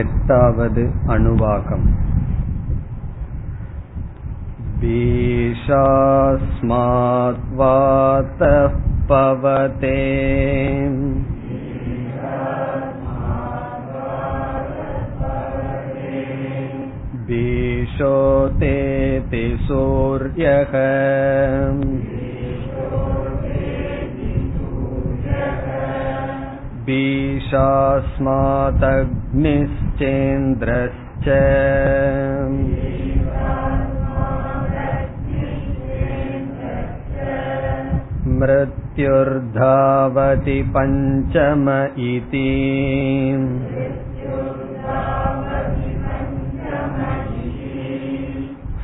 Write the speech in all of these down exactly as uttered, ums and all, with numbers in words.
எட்டாவது அணுவாகம். பீஷாஸ்மாத் வாதப் பவதே பீஷோ தேதி சூர்யஹ பீஷாஸ்மாத் அக்னிஸ்சேந்திரஸ்ச மிருத்யுர்தாவதி பஞ்சம இதி.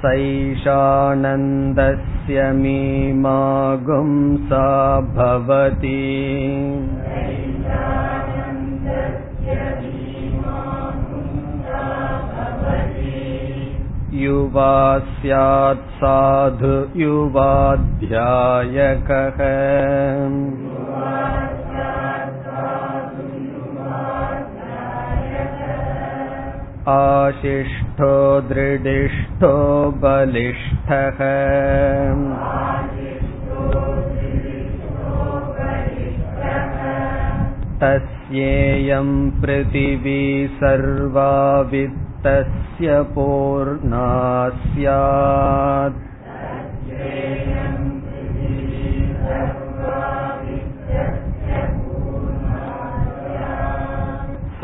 சைஷானந்தஸ்ய மீமாகும் சா பவதி யுவா ஸ்யாத் சாது யுவாத்யாயகஹ. ஆஷிஷ்டோ த்ரிடிஷ்டோ பலிஷ்டஹ தஸ்யேயம் ப்ருதிவி சர்வா வித்தஸ்ய பூர்ணா ஸ்யாத்.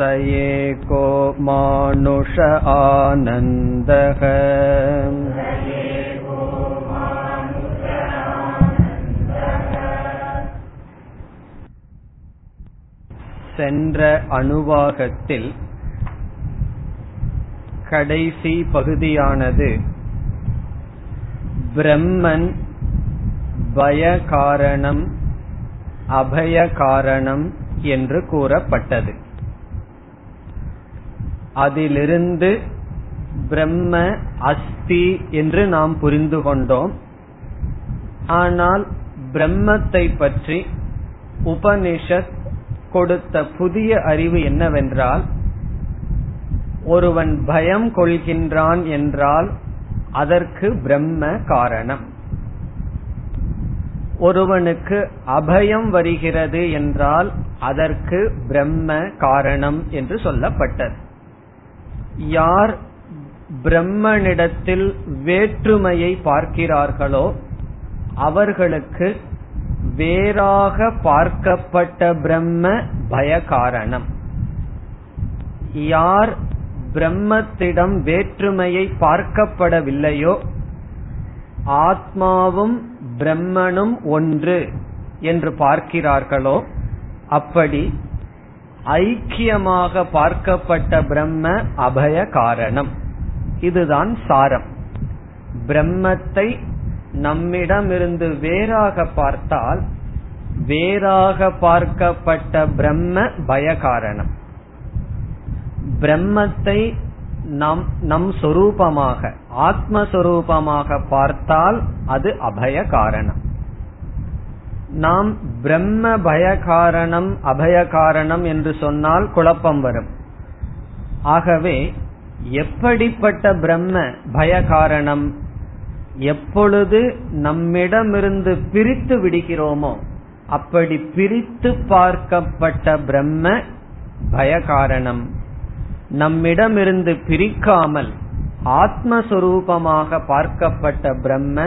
ஸ ஏகோ மானுஷ ஆனந்தஹ சென்ற அணுவாகத்தில் கடைசி பகுதியானது பிரம்மன் பயகாரணம் அபயகாரணம் என்று கூறப்பட்டது. அதிலிருந்து பிரம்ம அஸ்தி என்று நாம் புரிந்து கொண்டோம். ஆனால் பிரம்மத்தை பற்றி உபனிஷத் கொடுத்த புதிய அறிவு என்னவென்றால், ஒருவன் பயம் கொள்கின்றான் என்றால் அதற்கு பிரம்ம காரணம், ஒருவனுக்கு அபயம் வருகிறது என்றால் அதற்கு பிரம்ம காரணம் என்று சொல்லப்பட்டது. யார் பிரம்மனிடத்தில் வேற்றுமையை பார்க்கிறார்களோ அவர்களுக்கு வேறாக பார்க்கப்பட்ட பிரம்ம பயகாரணம். யார் பிரம்மத்திடம் வேற்றுமையை பார்க்கப்படவில்லையோ ஆத்மாவும் பிரம்மனும் ஒன்று என்று பார்க்கிறார்களோ, அப்படி ஐக்கியமாக பார்க்கப்பட்ட பிரம்ம அபய காரணம். இதுதான் சாரம். பிரம்மத்தை நம்மிடமிருந்து வேறாக பார்த்தால் வேறாக பார்க்கப்பட்ட பிரம்ம பய காரணம். பிரம்மத்தை நம் நம் சொரூபமாக ஆத்மஸ்வரூபமாக பார்த்தால் அது அபய காரணம். நாம் பிரம்ம பயகாரணம் அபயகாரணம் என்று சொன்னால் குழப்பம் வரும். ஆகவே எப்படிப்பட்ட பிரம்ம பயகாரணம்? எப்பொழுது நம்மிடமிருந்து பிரித்து விடுகிறோமோ அப்படி பிரித்து பார்க்கப்பட்ட பிரம்ம பயகாரணம். நம்மிடமிருந்து பிரிக்காமல் ஆத்மஸ்வரூபமாக பார்க்கப்பட்ட பிரம்ம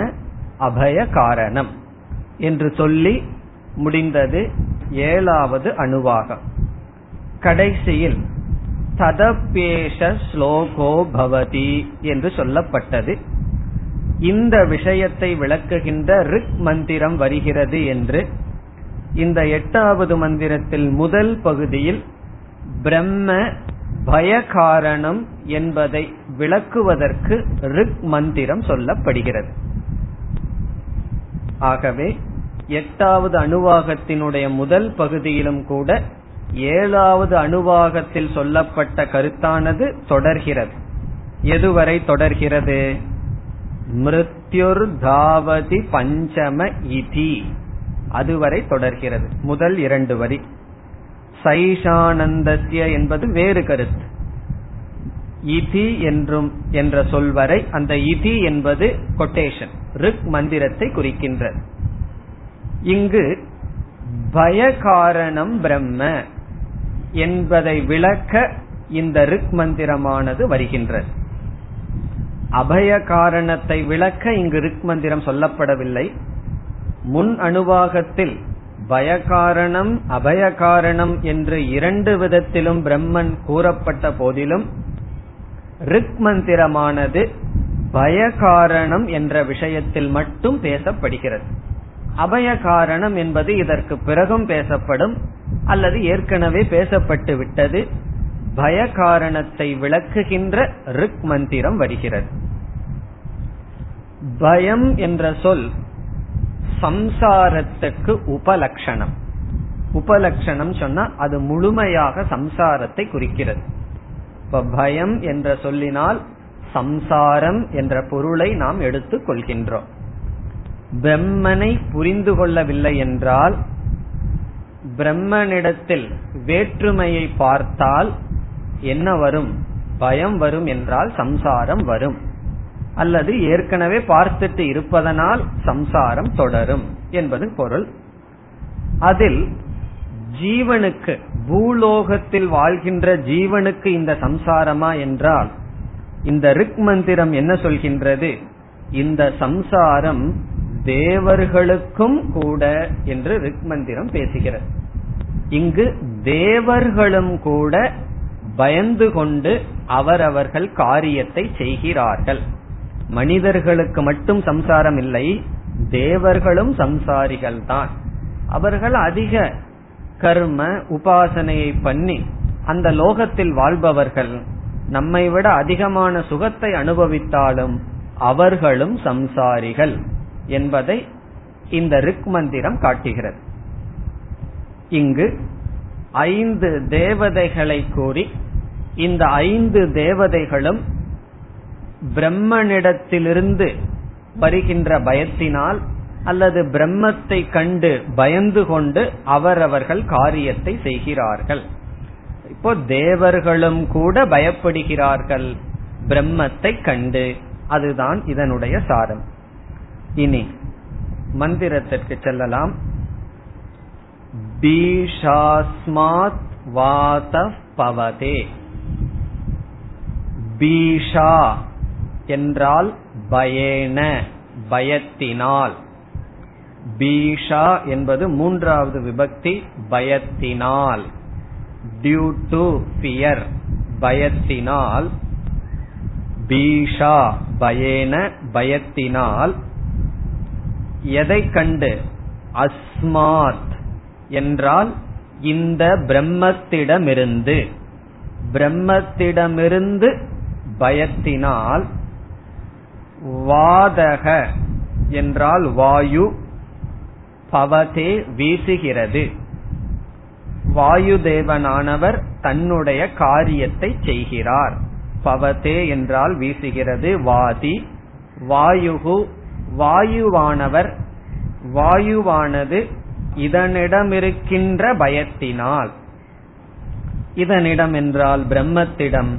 அபயகாரணம் என்று சொல்லி முடிந்தது ஏழாவது அணுவாகம். கடைசியில் ததபேஷ ஸ்லோகோ பவதி என்று சொல்லப்பட்டது. இந்த விஷயத்தை விளக்குகின்ற ரிக் மந்திரம் வருகிறது என்று இந்த எட்டாவது மந்திரத்தில் முதல் பகுதியில் பிரம்ம பயகாரணம் என்பதை விளக்குவதற்கு ரிக் மந்திரம் சொல்லப்படுகிறது. ஆகவே எட்டாவது அணுவாகத்தினுடைய முதல் பகுதியிலும் கூட ஏழாவது அணுவாகத்தில் சொல்லப்பட்ட கருத்தானது தொடர்கிறது. எதுவரை தொடர்கிறது? மிருத்யுர் தாவதி பஞ்சம இதி, அதுவரை தொடர்கிறது. முதல் இரண்டு வரி சைஷானந்தஸ்ய என்பது வேறு கருத்து, இதி என்றும் என்ற சொல் வரை அந்த இதி என்பது கொட்டேஷன் ரிக் மந்திரத்தை குறிக்கின்றது. இங்கு பய காரணம் பிரம்ம என்பதை விளக்க இந்த ரிக் மந்திரமானது வருகின்றது. அபய காரணத்தை விளக்க இங்கு ரிக் மந்திரம் சொல்லப்படவில்லை. முன் அணுவாகத்தில் பயகாரணம் அபயகாரணம் என்று இரண்டு விதத்திலும் பிரம்மன் கூறப்பட்ட போதிலும் ரிக் மந்திரமானது பயகாரணம் என்ற விஷயத்தில் மட்டும் பேசப்படுகிறது. அபயகாரணம் என்பது இதற்கு பிறகும் பேசப்படும் அல்லது ஏற்கனவே பேசப்பட்டு விட்டது. பயகாரணத்தை விளக்குகின்ற ரிக் மந்திரம் வருகிறது. பயம் என்ற சொல் சம்சாரத்துக்கு உபலட்சணம். உபலட்சணம் சொன்னா அது முழுமையாக சம்சாரத்தை குறிக்கிறது. இப்ப பயம் என்ற சொல்லினால் சம்சாரம் என்ற பொருளை நாம் எடுத்துக் கொள்கின்றோம். பிரம்மனை புரிந்து கொள்ளவில்லை என்றால், பிரம்மனிடத்தில் வேற்றுமையை பார்த்தால் என்ன வரும்? பயம் வரும் என்றால் சம்சாரம் வரும். அல்லது ஏற்கனவே பார்த்துட்டு இருப்பதனால் சம்சாரம் தொடரும் என்பது பொருள். அதில் ஜீவனுக்கு, பூலோகத்தில் வாழ்கின்ற ஜீவனுக்கு இந்த சம்சாரமா என்றால், இந்த ரிக் மந்திரம் என்ன சொல்கின்றது? இந்த சம்சாரம் தேவர்களுக்கும் கூட என்று ரிக் மந்திரம் பேசுகிறது. இங்கு தேவர்களும் கூட பயந்து கொண்டு அவரவர்கள் காரியத்தை செய்கிறார்கள். மனிதர்களுக்கு மட்டும் சம்சாரம் இல்லை, தேவர்களும் சம்சாரிகள் தான். அவர்கள் அதிக கர்ம உபாசனையை பண்ணி அந்த லோகத்தில் வாழ்பவர்கள். நம்மை விட அதிகமான சுகத்தை அனுபவித்தாலும் அவர்களும் சம்சாரிகள் என்பதை இந்த ரிக் மந்திரம் காட்டுகிறது. இங்கு ஐந்து தேவதைகளை கூறி, இந்த ஐந்து தேவதைகளும் பிரம்மனிடத்திலிருந்து வருகின்ற பயத்தினால் அல்லது பிரம்மத்தை கண்டு பயந்து கொண்டு அவரவர்கள் காரியத்தை செய்கிறார்கள். இப்போ தேவர்களும் கூட பயப்படுகிறார்கள் பிரம்மத்தை கண்டு. அதுதான் இதனுடைய சாரம். இனி மந்திரத்திற்கு செல்லலாம். பீஷாஸ்மாத் வாதபவதே. பீஷா என்றால் பயேன, பயத்தினால். பீஷா என்பது மூன்றாவது விபக்தி, பயத்தினால். டியூ டு ஃபியர், பயத்தினால். பீஷா பயேன, பயத்தினால். எதை கண்டு? அஸ்மாத் என்றால் இந்த பிரம்மத்திடமிருந்து, பிரம்மத்திடமிருந்து பயத்தினால். வாதக என்றால் வாயு, பவதே வீசுகிறது. வாயு தேவனானவர் தன்னுடைய காரியத்தை செய்கிறார். பவதே என்றால் வீசுகிறது. வாதி வாயுகு, வாயுவானவர், வாயுவானது இதனிடமிருக்கின்ற பயத்தினால். இதனிடம் என்றால் பிரம்மத்திடம்,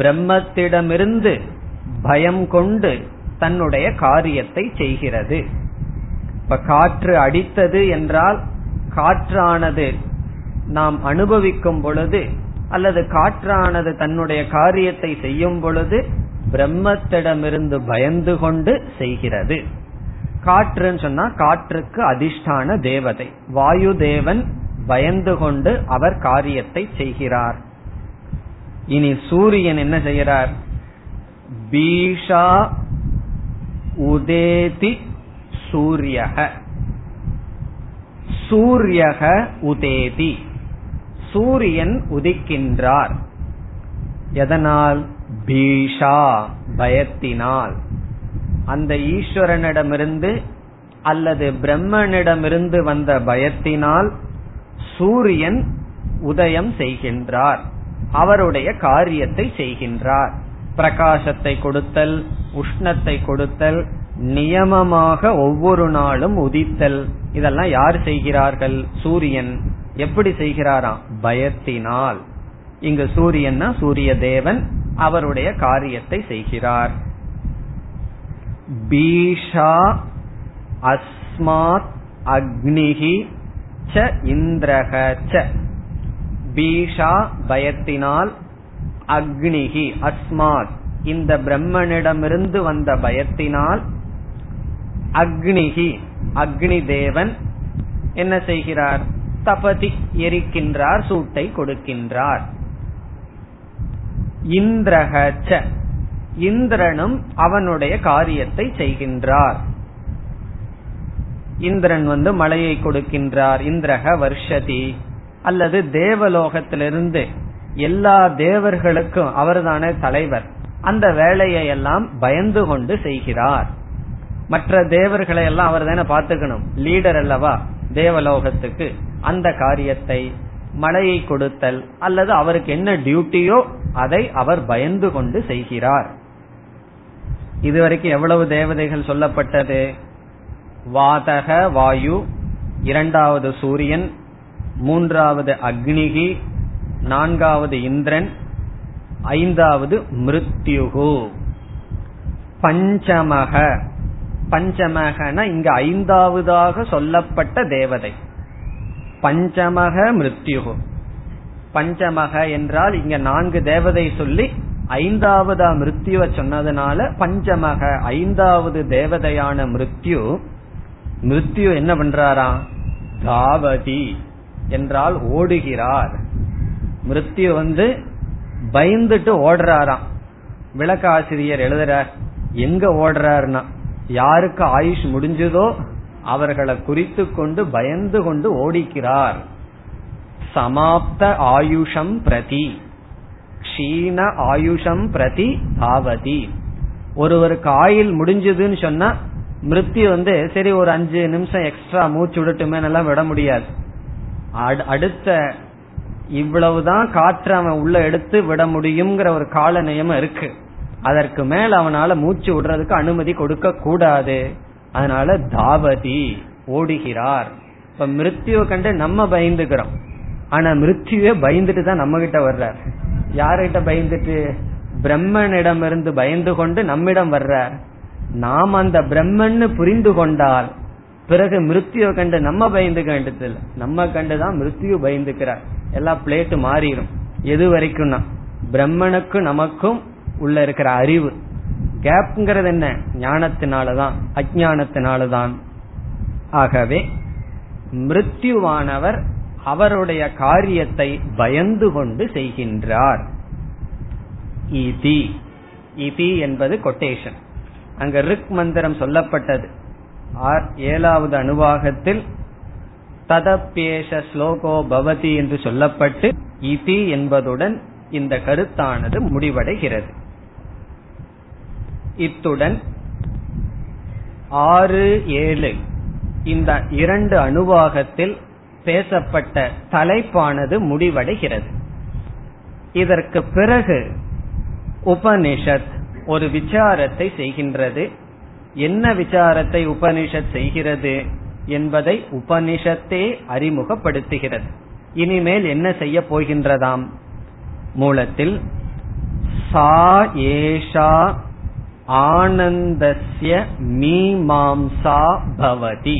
பிரம்மத்திடமிருந்து பயம் கொண்டு தன்னுடைய காரியத்தை செய்கிறது. இப்ப காற்று அடித்தது என்றால் காற்றானது நாம் அனுபவிக்கும் பொழுது அல்லது காற்றானது தன்னுடைய காரியத்தை செய்யும் பொழுது பிரம்மத்திடமிருந்து பயந்து கொண்டு செய்கிறது. காற்றுன்னு சொன்னா காற்றுக்கு அதிஷ்டான தேவதை வாயு தேவன் பயந்து கொண்டு அவர் காரியத்தை செய்கிறார். இனி சூரியன் என்ன செய்கிறார்? பீஷா உதேதி சூரியக. சூரியக உதேதி, சூரியன் உதிக்கின்றார். எதனால்? பீஷா பயத்தினால். அந்த ஈஸ்வரனிடமிருந்து அல்லது பிரம்மனிடமிருந்து வந்த பயத்தினால் சூரியன் உதயம் செய்கின்றார், அவருடைய காரியத்தை செய்கின்றார். பிரகாசத்தை கொடுத்தல், உஷ்ணத்தை கொடுத்தல், நியமமாக ஒவ்வொரு நாளும் உதித்தல், இதெல்லாம் யார் செய்கிறார்கள்? சூரியன். எப்படி செய்கிறாராம்? பயத்தினால். இங்கு சூரியன்னா சூரிய தேவன், அவருடைய காரியத்தை செய்கிறார். பீஷா அஸ்மாத் அக்னிஹி ச இந்திரஹ ச. பீஷா பயத்தினால், அக்னிஹி அஸ்மாத் இந்த பிரம்மனிடமிருந்து வந்த பயத்தினால், அக்னிஹி அக்னி தேவன் என்ன செய்கிறார்? தபதி எரிக்கின்றார், சூட்டை கொடுக்கின்றார். இந்திரஹச்ச இந்திரனும் அவனுடைய காரியத்தை செய்கின்றார். இந்திரன் வந்து மழையை கொடுக்கின்றார். இந்திரஹ வர்ஷதி, அல்லது தேவலோகத்திலிருந்து எல்லா தேவர்களுக்கும் அவர்தான தலைவர், அந்த வேலையை எல்லாம் பயந்து கொண்டு செய்கிறார். மற்ற தேவர்களை எல்லாம் அவர் தானே பாத்துக்கணும், லீடர் அல்லவா தேவலோகத்துக்கு. அந்த காரியத்தை மழையை கொடுத்தல் அல்லது அவருக்கு என்ன டியூட்டியோ அதை அவர் பயந்து கொண்டு செய்கிறார். இதுவரைக்கும் எவ்வளவு தேவதைகள் சொல்லப்பட்டது? வாதக வாயு, இரண்டாவது சூரியன், மூன்றாவது அக்னிகி, நான்காவது இந்திரன், ஐந்தாவது மிருத்யுகு, பஞ்சமக. பஞ்சமகனா இங்க ஐந்தாவதாக சொல்லப்பட்ட தேவதை பஞ்சமக மிருத்யுகு. பஞ்சமக என்றால் இங்க நான்கு தேவதை சொல்லி ஐந்தாவதா மிருத்யுவை சொன்னதுனால பஞ்சமக ஐந்தாவது தேவதையான மிருத்யு. மிருத்யு என்ன பண்றாரா? தாவதி என்றால் ஓடுகிறார். மிருத்யு வந்து பயந்துட்டு ஓடுறாராம். விளக்காசிரியர் எழுதுறார், எங்க ஓடுறாருன்னா யாருக்கு ஆயுஷ் முடிஞ்சதோ அவர்களை குறித்து கொண்டு பயந்து கொண்டு ஓடிக்கிறார். சமாப்த ஆயுஷம் பிரதி க்ஷீண ஆயுஷம் பிரதி தாவதி. ஒருவருக்கு ஆயுள் முடிஞ்சதுன்னு சொன்னா மிருத்யு வந்து சரி ஒரு அஞ்சு நிமிஷம் எக்ஸ்ட்ரா மூச்சு விடட்டுமே எல்லாம் விட முடியாது. அடுத்த இவ்வளவுதான் காற்று அவன் உள்ள எடுத்து விட முடியுங்கிற ஒரு கால நியமம் இருக்கு. அதற்கு மேல் அவனால மூச்சு விடுறதுக்கு அனுமதி கொடுக்க கூடாது. அதனால தாவதி ஓடுகிறார். இப்ப மிருத்யுவை கண்டு நம்ம பயந்துக்கிறோம், ஆனா மிருத்யுவே பயந்துட்டு தான் நம்ம கிட்ட வர்றார். யார்கிட்ட பயந்துட்டு? பிரம்மனிடம் இருந்து பயந்து கொண்டு நம்மிடம் வர்றார். நாம் அந்த பிரம்மன்னு புரிந்து கொண்டால் பிறகு மிருத்யுவை கண்டு நம்ம பயந்துக்க வேண்டியதில்லை, நம்ம கண்டுதான் மிருத்யு பயந்துக்கிறார். எல்லாம் பிளேட்டு மாறிடும். எது வரைக்கும்னா பிரம்மனுக்கும் நமக்கும் உள்ள இருக்கிற அறிவு கேப்ங்கிறது என்ன? ஞானத்தினாலதான், அஜானத்தினாலதான். ஆகவே மிருத்யுவானவர் அவருடைய காரியத்தை பயந்து கொண்டு செய்கின்றார். இதி, இதி என்பது கொட்டேஷன். அங்க ரிக் மந்திரம் சொல்லப்பட்டது ஏழாவது அணுவாகத்தில். ததப்பேஷ ஸ்லோகோ பவதி என்று சொல்லப்பட்டு இதி என்பதுடன் இந்த கருத்தானது முடிவடைகிறது. இத்துடன் ஆறு ஏழு இந்த இரண்டு அணுவாகத்தில் பேசப்பட்ட தலைப்பானது முடிவடைகிறது. இதற்கு பிறகு உபனிஷத் ஒரு விசாரத்தை செய்கின்றது. என்ன விசாரத்தை உபனிஷத் செய்கிறது என்பதை உபனிஷத்தே அறிமுகப்படுத்துகிறது. இனிமேல் என்ன செய்ய போகின்றதாம்? மூலத்தில் சா ஏஷா ஆனந்தஸ்ய மீமாம்சா பவதி.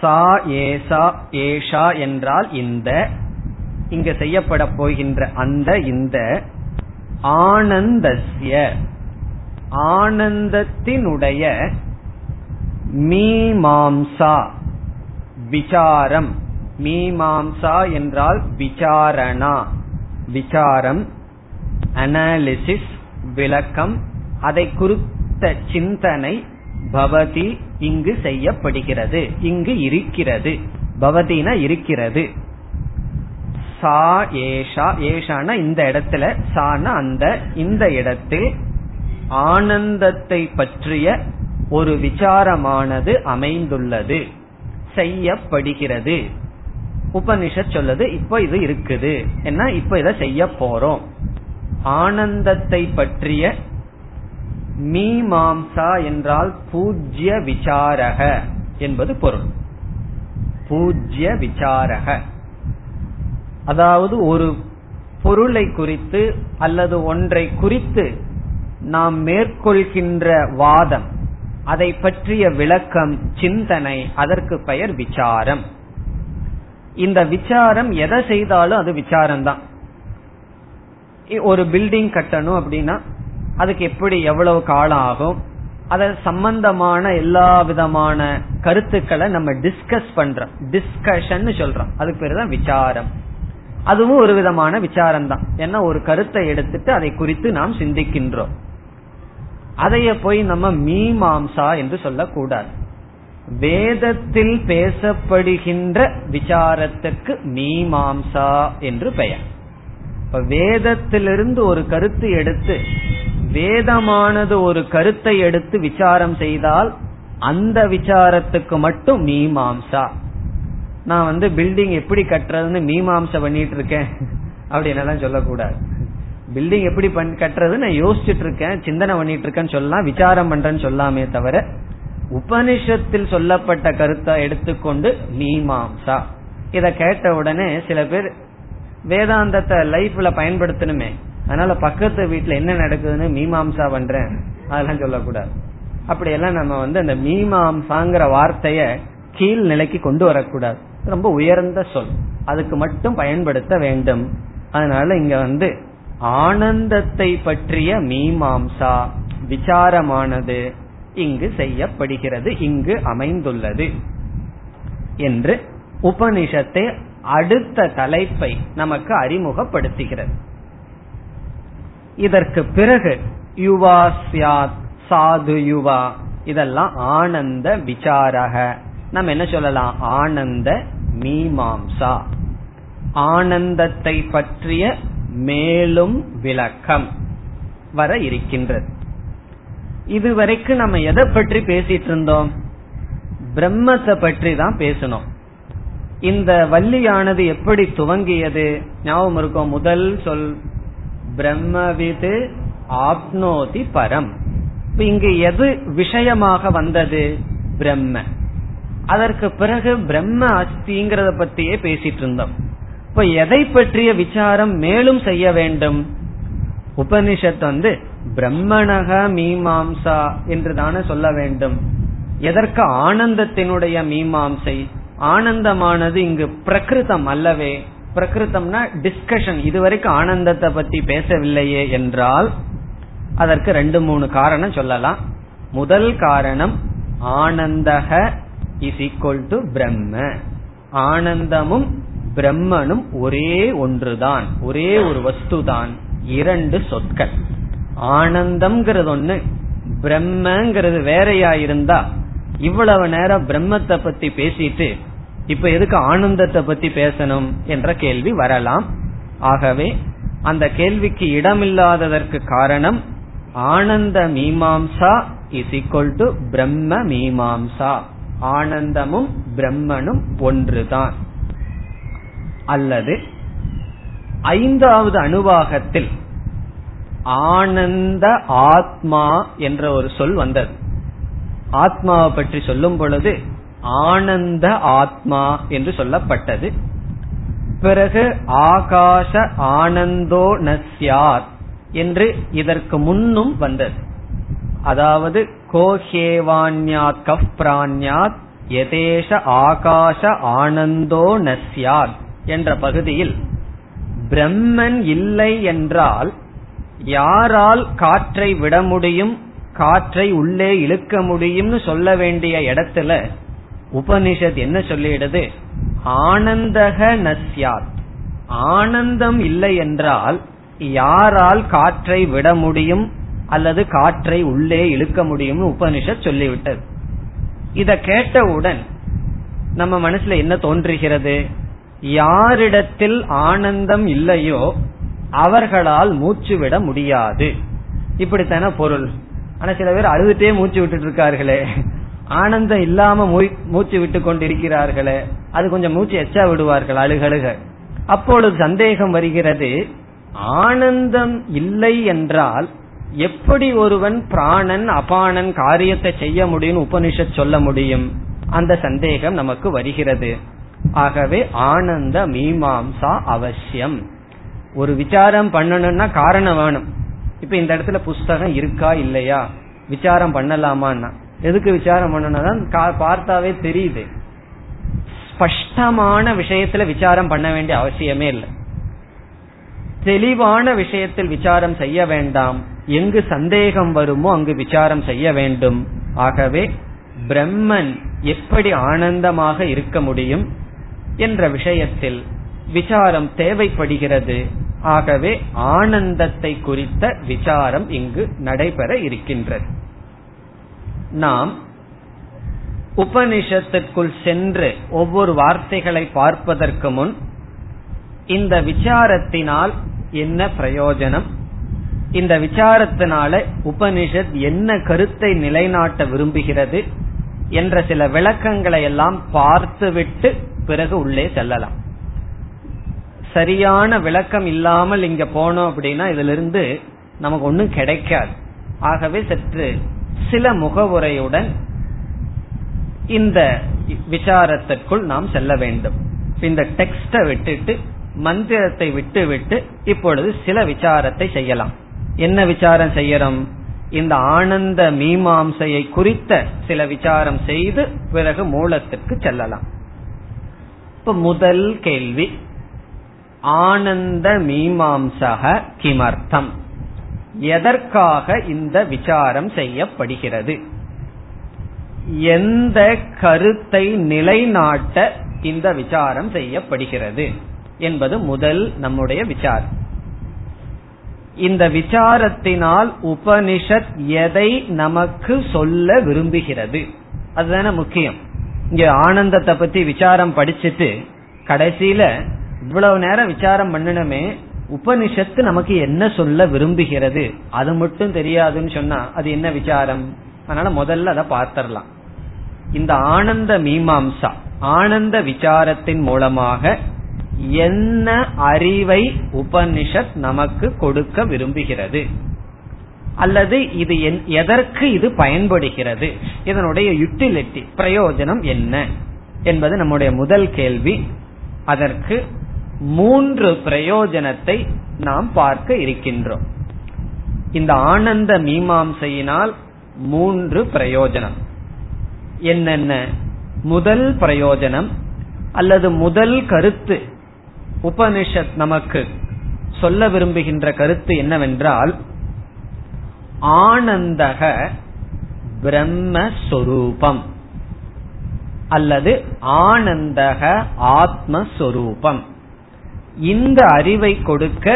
சா ஏஷா, ஏஷா என்றால் இந்த, இங்க செய்யப்பட போகின்ற அந்த இந்த ஆனந்தஸ்ய ஆனந்தத்தினுடைய மீமாம்சா விசாரம். மீமாம்சா என்றால் விசாரணா, விசாரம், அனாலிசிஸ், விளக்கம், அதை குறித்த சிந்தனை பவதி இங்கு செய்யப்படுகிறது, இங்கு இருக்கிறது. பவதினா இருக்கிறது. சா ஏஷா, ஏஷானா இந்த இடத்துல, சானா அந்த, இந்த இடத்தில் ஆனந்தத்தை பற்றிய ஒரு விசாரமானது அமைந்துள்ளது, செய்யப்படுகிறது. உபனிஷத் சொல்லுது இப்ப இது இருக்குது, என்ன இப்ப இத செய்ய போறோம். ஆனந்தத்தை பற்றிய மீமாம்சா என்றால் பூஜ்ய விசாரக என்பது பொருள். பூஜ்ய விசாரக அதாவது ஒரு பொருளை குறித்து அல்லது ஒன்றை குறித்து நாம் மேற்கொள்கின்ற வாதம், அதை பற்றிய விளக்கம், சிந்தனை, அதற்கு பெயர் விசாரம். இந்த விசாரம் எதை செய்தாலும் அது விசாரம்தான். ஒரு பில்டிங் கட்டணும் அப்படின்னா அதுக்கு எப்படி எவ்வளவு காலம் ஆகும், அத சம்பந்தமான எல்லா விதமான கருத்துக்களை நம்ம டிஸ்கஸ் பண்றோம், டிஸ்கஷன் சொல்றோம், அதுக்கு பேரு தான் விசாரம். அதுவும் ஒரு விதமான விசாரம் தான். ஏன்னா ஒரு கருத்தை எடுத்துட்டு அதை குறித்து நாம் சிந்திக்கின்றோம். அதைய போய் நம்ம மீமாம்சா என்று சொல்லக்கூடாது. வேதத்தில் பேசப்படுகின்ற விசாரத்துக்கு மீமாம்சா என்று பெயர். இப்ப வேதத்திலிருந்து ஒரு கருத்து எடுத்து, வேதமானது ஒரு கருத்தை எடுத்து விசாரம் செய்தால் அந்த விசாரத்துக்கு மட்டும் மீமாம்சா. நான் வந்து பில்டிங் எப்படி கட்டுறதுன்னு மீமாம்சா பண்ணிட்டு இருக்கேன் அப்படின்னெல்லாம் சொல்லக்கூடாது. பில்டிங் எப்படி கட்டுறது நான் யோசிச்சுட்டு இருக்கேன், சிந்தனை பண்ணிட்டு இருக்கேன்னு சொல்லலாம், விசாரம் பண்றேன்னு சொல்லாமே தவிர உபனிஷத்தில் சொல்லப்பட்ட கருத்தை எடுத்துக்கொண்டு மீமாம்சா. இத கேட்ட உடனே சில பேர் வேதாந்தத்தை லைஃப்ல பயன்படுத்தணுமே, அதனால பக்கத்து வீட்டுல என்ன நடக்குதுன்னு மீமாம்சா பண்றேன், அதெல்லாம் சொல்லக்கூடாது. அப்படியெல்லாம் நம்ம வந்து அந்த மீமாம்சாங்கிற வார்த்தைய கீழ் நிலைக்கு கொண்டு வரக்கூடாது. ரொம்ப உயர்ந்த சொல், அதுக்கு மட்டும் பயன்படுத்த வேண்டும். அதனால இங்க வந்து ஆனந்தத்தை பற்றிய மீமாம்சா விசாரமானது இங்கு செய்யப்படுகிறது, இங்கு அமைந்துள்ளது என்று உபனிஷத்தை அடுத்த தலைப்பை நமக்கு அறிமுகப்படுத்துகிறது. இதற்கு பிறகு யுவா சியாத் சாது யுவா, இதெல்லாம் ஆனந்த விசாரக. நம்ம என்ன சொல்லலாம், ஆனந்த மீமாம்சா, ஆனந்தத்தை பற்றிய மேலும் விளக்கம் வர இருக்கின்றது. இதுவரைக்கும் நம்ம எதை பற்றி பேசிட்டு இருந்தோம்? பிரம்மத்தை பற்றி தான் பேசணும். இந்த வள்ளியானது எப்படி துவங்கியது ஞாபகம் இருக்கும்? முதல் சொல் பிரம்மவிது ஆப்னோதி பரம். இங்கு எது விஷயமாக வந்தது? பிரம்ம. அதற்கு பிறகு பிரம்ம அஸ்திங்கிறத பத்தியே பேசிட்டு இருந்தோம். இப்ப எதை பற்றிய விசாரம் மேலும் செய்ய வேண்டும்? உபனிஷத் வந்து பிரம்மணக மீமாம்சா என்று தானே சொல்ல வேண்டும். எதற்கு ஆனந்தத்தினுடைய மீமாம்சை? ஆனந்தமானது இங்கு பிரகிருதம் அல்லவே. பிரகிருத்தம்னா டிஸ்கஷன். இதுவரைக்கும் ஆனந்தத்தை பத்தி பேசவில்லையே என்றால் அதற்கு ரெண்டு மூணு காரணம் சொல்லலாம். முதல் காரணம், ஆனந்தக இஸ் ஈக்வல் டு பிரம்ம, ஆனந்தமும் பிரம்மனும் ஒரே ஒன்றுதான், ஒரே ஒரு வஸ்துதான், இரண்டு சொற்கள். ஆனந்தம்ங்கிறது ஒண்ணு, பிரம்மங்கிறது வேறையா இருந்தா இவ்வளவு நேரம் பிரம்மத்தை பத்தி பேசிட்டு இப்ப எதுக்கு ஆனந்தத்தை பத்தி பேசணும் என்ற கேள்வி வரலாம். ஆகவே அந்த கேள்விக்கு இடமில்லாததற்கு காரணம் ஆனந்த மீமாம்சா இஸ் ஈக்வல் டு பிரம்ம மீமாம்சா, ஆனந்தமும் பிரம்மனும் ஒன்றுதான். அல்லது ஐந்தாவது அணுவாகத்தில் ஆனந்த ஆத்மா என்ற ஒரு சொல் வந்தது. ஆத்மாவை பற்றி சொல்லும் பொழுது ஆனந்த ஆத்மா என்று சொல்லப்பட்டது. பிறகு ஆகாச ஆனந்தோ நஸ்யாத் என்று இதற்கு முன்னும் வந்தது. அதாவது கோஹேவான்யாத் கஃப்ரான்யாத் யதேஷ ஆகாச ஆனந்தோ நஸ்யாத் என்ற பகுதியில் பிரம்மன் இல்லை என்றால் யாரால் காற்றை விட முடியும், காற்றை உள்ளே இழுக்க முடியும்னு சொல்ல வேண்டிய இடத்துல உபனிஷத் என்ன சொல்லிடுது? ஆனந்தக நஸ்யாத், ஆனந்தம் இல்லை என்றால் யாரால் காற்றை விட முடியும் அல்லது காற்றை உள்ளே இழுக்க முடியும்னு உபனிஷத் சொல்லிவிட்டது. இத கேட்டவுடன் நம்ம மனசுல என்ன தோன்றுகிறது? யாரிடத்தில் ஆனந்தம் இல்லையோ அவர்களால் மூச்சு விட முடியாது, இப்படித்தான பொருள். ஆனா சில பேர் அழுதுட்டே மூச்சு விட்டுட்டு இருக்கார்களே, ஆனந்தம் இல்லாம மூச்சு விட்டு கொண்டிருக்கிறார்களே, அது கொஞ்சம் மூச்சு எச்சா விடுவார்கள் அழுகழுக. அப்பொழுது சந்தேகம் வருகிறது, ஆனந்தம் இல்லை என்றால் எப்படி ஒருவன் பிராணன் அபானன் காரியத்தை செய்ய முடியும் உபனிஷத் சொல்ல முடியும்? அந்த சந்தேகம் நமக்கு வருகிறது. ஆகவே ஆனந்த மீமாம்சா அவசியம். ஒரு விசாரம் பண்ணணும்னா காரணம் வேணும். இப்ப இந்த இடத்துல புஸ்தகம் இருக்கா இல்லையா விசாரம் பண்ணலாமான்னா எதுக்கு விசாரம் பண்ணணும், பார்த்தாவே தெரியுது. ஸ்பஷ்டமான விஷயத்துல விசாரம் பண்ண வேண்டிய அவசியமே இல்லை. தெளிவான விஷயத்தில் விசாரம் செய்ய வேண்டாம், எங்கு சந்தேகம் வருமோ அங்கு விசாரம் செய்ய வேண்டும். ஆகவே பிரம்மன் எப்படி ஆனந்தமாக இருக்க முடியும் என்ற விஷயத்தில் விசாரம் தேவைப்படுகிறது. ஆகவே ஆனந்தத்தை குறித்த விசாரம் இங்கு நடைபெற இருக்கின்றது. நாம் உபனிஷத்திற்குள் சென்று ஒவ்வொரு வார்த்தைகளை பார்ப்பதற்கு முன் இந்த விசாரத்தினால் என்ன பிரயோஜனம், இந்த விசாரத்தினால உபனிஷத் என்ன கருத்தை நிலைநாட்ட விரும்புகிறது என்ற சில விளக்கங்களை எல்லாம் பார்த்துவிட்டு பிறகு உள்ளே செல்லலாம். சரியான விளக்கம் இல்லாமல் இங்க போனோம் அப்படின்னா இதுல இருந்து நமக்கு ஒன்னும் கிடைக்காது. ஆகவே சற்று சில முகவுரையுடன் இந்த விசாரத்திற்குள் நாம் செல்ல வேண்டும். இந்த டெக்ஸ்டை விட்டுட்டு மந்திரத்தை விட்டு விட்டு இப்பொழுது சில விசாரத்தை செய்யலாம். என்ன விசாரம் செய்யறோம், இந்த ஆனந்த மீமாம்சையை குறித்த சில விசாரம் செய்து பிறகு மூலத்திற்கு செல்லலாம். இப்ப முதல் கேள்வி, ஆனந்த மீமாம்சக கிமர்த்தம், எதற்காக இந்த விசாரம் செய்யப்படுகிறது, எந்த கருத்தை நிலைநாட்ட இந்த விசாரம் செய்யப்படுகிறது என்பது முதல் நம்முடைய விசாரம். இந்த விசாரத்தினால் உபனிஷத் எதை நமக்கு சொல்ல விரும்புகிறது அதுதான முக்கியம். இங்க ஆனந்தத்தை பத்தி விசாரம் படிச்சுட்டு கடைசியில இவ்வளவு நேரம் விசாரம் பண்ணணுமே உபனிஷத்து நமக்கு என்ன சொல்ல விரும்புகிறது அது மட்டும் தெரியாதுன்னு சொன்னா அது என்ன விசாரம். அதனால முதல்ல அதை பார்த்தரலாம். இந்த ஆனந்த மீமாம்சா, ஆனந்த விசாரத்தின் மூலமாக என்ன அறிவை உபனிஷத் நமக்கு கொடுக்க விரும்புகிறது அல்லது இது எதற்கு இது பயன்படுகிறது, இதனுடைய யூட்டிலிட்டி பிரயோஜனம் என்ன என்பது நம்முடைய முதல் கேள்வி. அதற்கு மூன்று பிரயோஜனத்தை நாம் பார்க்க இருக்கின்றோம். இந்த ஆனந்த மீமாம்சையினால் மூன்று பிரயோஜனம் என்னென்ன? முதல் பிரயோஜனம் அல்லது முதல் கருத்து உபனிஷத் நமக்கு சொல்ல விரும்புகின்ற கருத்து என்னவென்றால், ஆனந்தக பிரம்மஸ்வரூபம் அல்லது ஆனந்தக ஆத்மஸ்வரூபம், இந்த அறிவை கொடுக்க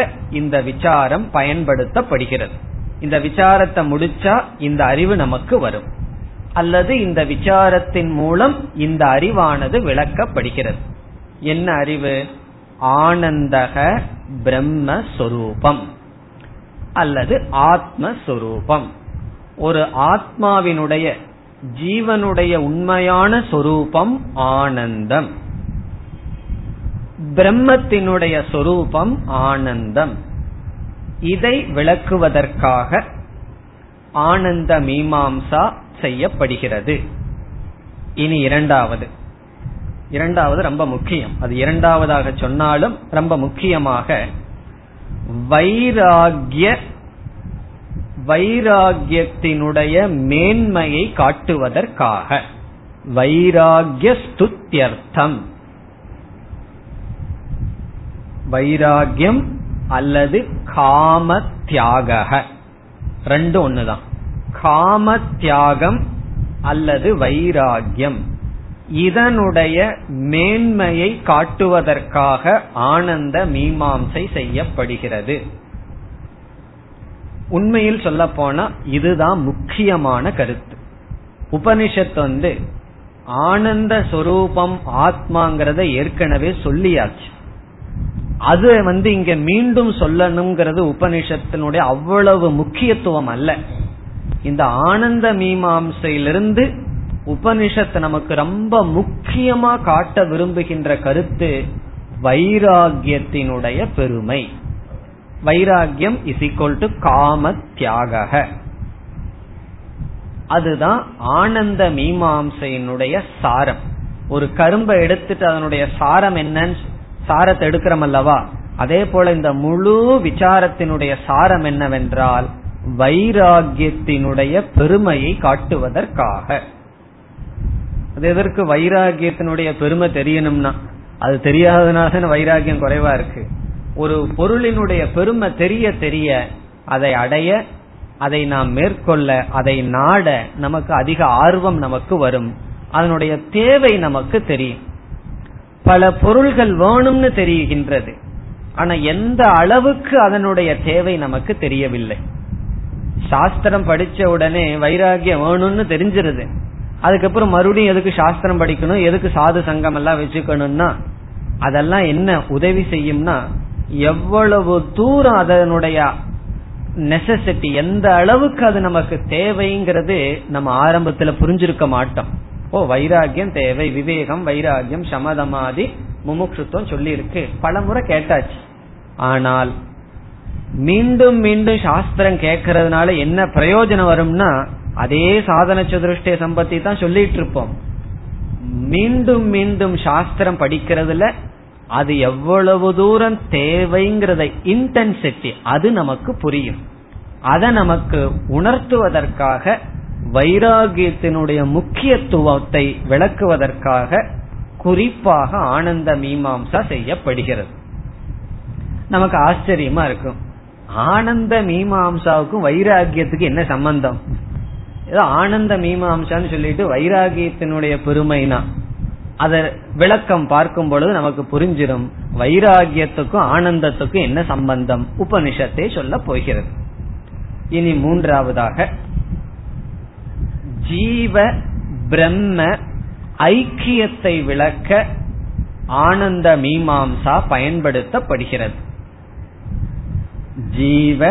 இந்த விசாரம் பயன்படுத்தப்படுகிறது. இந்த விசாரத்தை முடிச்சா இந்த அறிவு நமக்கு வரும் அல்லது இந்த விசாரத்தின் மூலம் இந்த அறிவானது விளக்கப்படுகிறது. என்ன அறிவு? ஆனந்தக பிரம்மஸ்வரூபம் அல்லது ஆத்மஸ்வரூபம், ஒரு ஆத்மாவினுடைய ஜீவனுடைய உண்மையான சொரூபம் ஆனந்தம், பிரம்மத்தினுடைய சொரூபம் ஆனந்தம். இதை விளக்குவதற்காக ஆனந்த மீமாம்சா செய்யப்படுகிறது. இனி இரண்டாவது, இரண்டாவது ரொம்ப முக்கியம். அது இரண்டாவதாக சொன்னாலும் ரொம்ப முக்கியமாக வைராகிய, வைராகியத்தினுடைய மேன்மையை காட்டுவதற்காக, வைராகிய ஸ்துத்யர்த்தம், வைராகியம் அல்லது காம தியாக, ரெண்டு ஒண்ணுதான். காம தியாகம் அல்லது வைராகியம், இதனுடைய மேன்மையை காட்டுவதற்காக ஆனந்த மீமாம்சை செய்யப்படுகிறது. உண்மையில் சொல்ல போனா இதுதான் முக்கியமான கருத்து. உபனிஷத்து வந்து ஆனந்த சொரூபம் ஆத்மாங்கிறத ஏற்கனவே சொல்லியாச்சு, அது வந்து இங்க மீண்டும் சொல்லணுங்கிறது உபனிஷத்தினுடைய அவ்வளவு முக்கியத்துவம் அல்ல. இந்த ஆனந்த மீமாம்சையிலிருந்து உபனிஷத்து நமக்கு ரொம்ப முக்கியமா காட்ட விரும்புகின்ற கருத்து வைராகியத்தினுடைய பெருமை. வைராகியம் இஸ் ஈக்வல் டு காம தியாக, அதுதான் ஆனந்த மீமாம்சையினுடைய சாரம். ஒரு கரும்பை எடுத்துட்டு அதனுடைய சாரம் என்னன்னு சாரத்தை எடுக்கிறமல்லவா, அதே போல இந்த முழு விசாரத்தினுடைய சாரம் என்னவென்றால் வைராகியத்தினுடைய பெருமையை காட்டுவதற்காக. அது எதற்கு வைராகியத்தினுடைய பெருமை தெரியணும்னா, அது தெரியாததுனால வைராகியம் குறைவா இருக்கு. ஒரு பொருளினுடைய பெருமை தெரிய தெரிய அதை அடைய, அதை நாம் மேற்கொள்ள, அதை நாட நமக்கு அதிக ஆர்வம் நமக்கு வரும். அதனுடைய தேவை நமக்கு தெரியும். பல பொருள்கள் வேணும்னு தெரிகின்றது, ஆனா எந்த அளவுக்கு அதனுடைய தேவை நமக்கு தெரியவில்லை. சாஸ்திரம் படிச்ச உடனே வைராகியம் வேணும்னு தெரிஞ்சிருது. அதுக்கப்புறம் மறுபடியும் எதுக்கு சாஸ்திரம் படிக்கணும், எதுக்கு சாது சங்கம் எல்லாம் வச்சுக்கணும்னா, அதெல்லாம் என்ன உதவி செய்யும்னா, எவ்வளவு தூரம் அதனுடைய நெசசிட்டி, எந்த அளவுக்கு அது நமக்கு தேவைங்கிறது நம்ம ஆரம்பத்துல புரிஞ்சிருக்க மாட்டோம். ஓ, வைராகியம் தேவை, விவேகம், வைராகியம், சமதமாதி, முமுட்சுத்துவம் சொல்லி இருக்கு, பல முறை கேட்டாச்சு. ஆனால் மீண்டும் மீண்டும் சாஸ்திரம் கேட்கறதுனால என்ன பிரயோஜனம் வரும்னா, அதே சாதன சதுருஷ்டய சம்பத்தி தான் சொல்லிட்டு இருப்போம். மீண்டும் மீண்டும் சாஸ்திரம் படிக்கிறதுல அது எவ்வளவு தூரம் தேவைங்கிறத இன்டென்சிட்டி அது நமக்கு புரியும். அதை நமக்கு உணர்த்துவதற்காக, வைராகியத்தினுடைய முக்கியத்துவத்தை விளக்குவதற்காக குறிப்பாக ஆனந்த மீமாம்சா செய்யப்படுகிறது. நமக்கு ஆச்சரியமா இருக்கும், ஆனந்த மீமாம்சாவுக்கும் வைராகியத்துக்கு என்ன சம்பந்தம்? ஏதோ ஆனந்த மீமாம்சான்னு சொல்லிட்டு வைராகியத்தினுடைய பெருமைனா அத விளக்கம் பார்க்கும் பொழுது நமக்கு புரிஞ்சிடும் வைராகியத்துக்கும் ஆனந்தத்துக்கும் என்ன சம்பந்தம் உபனிஷத்தை சொல்ல போகிறது. இனி மூன்றாவதாக ஜீவ பிரம்ம ஐக்கியத்தை விளக்க ஆனந்த மீமாம்சா பயன்படுத்தப்படுகிறது. ஜீவ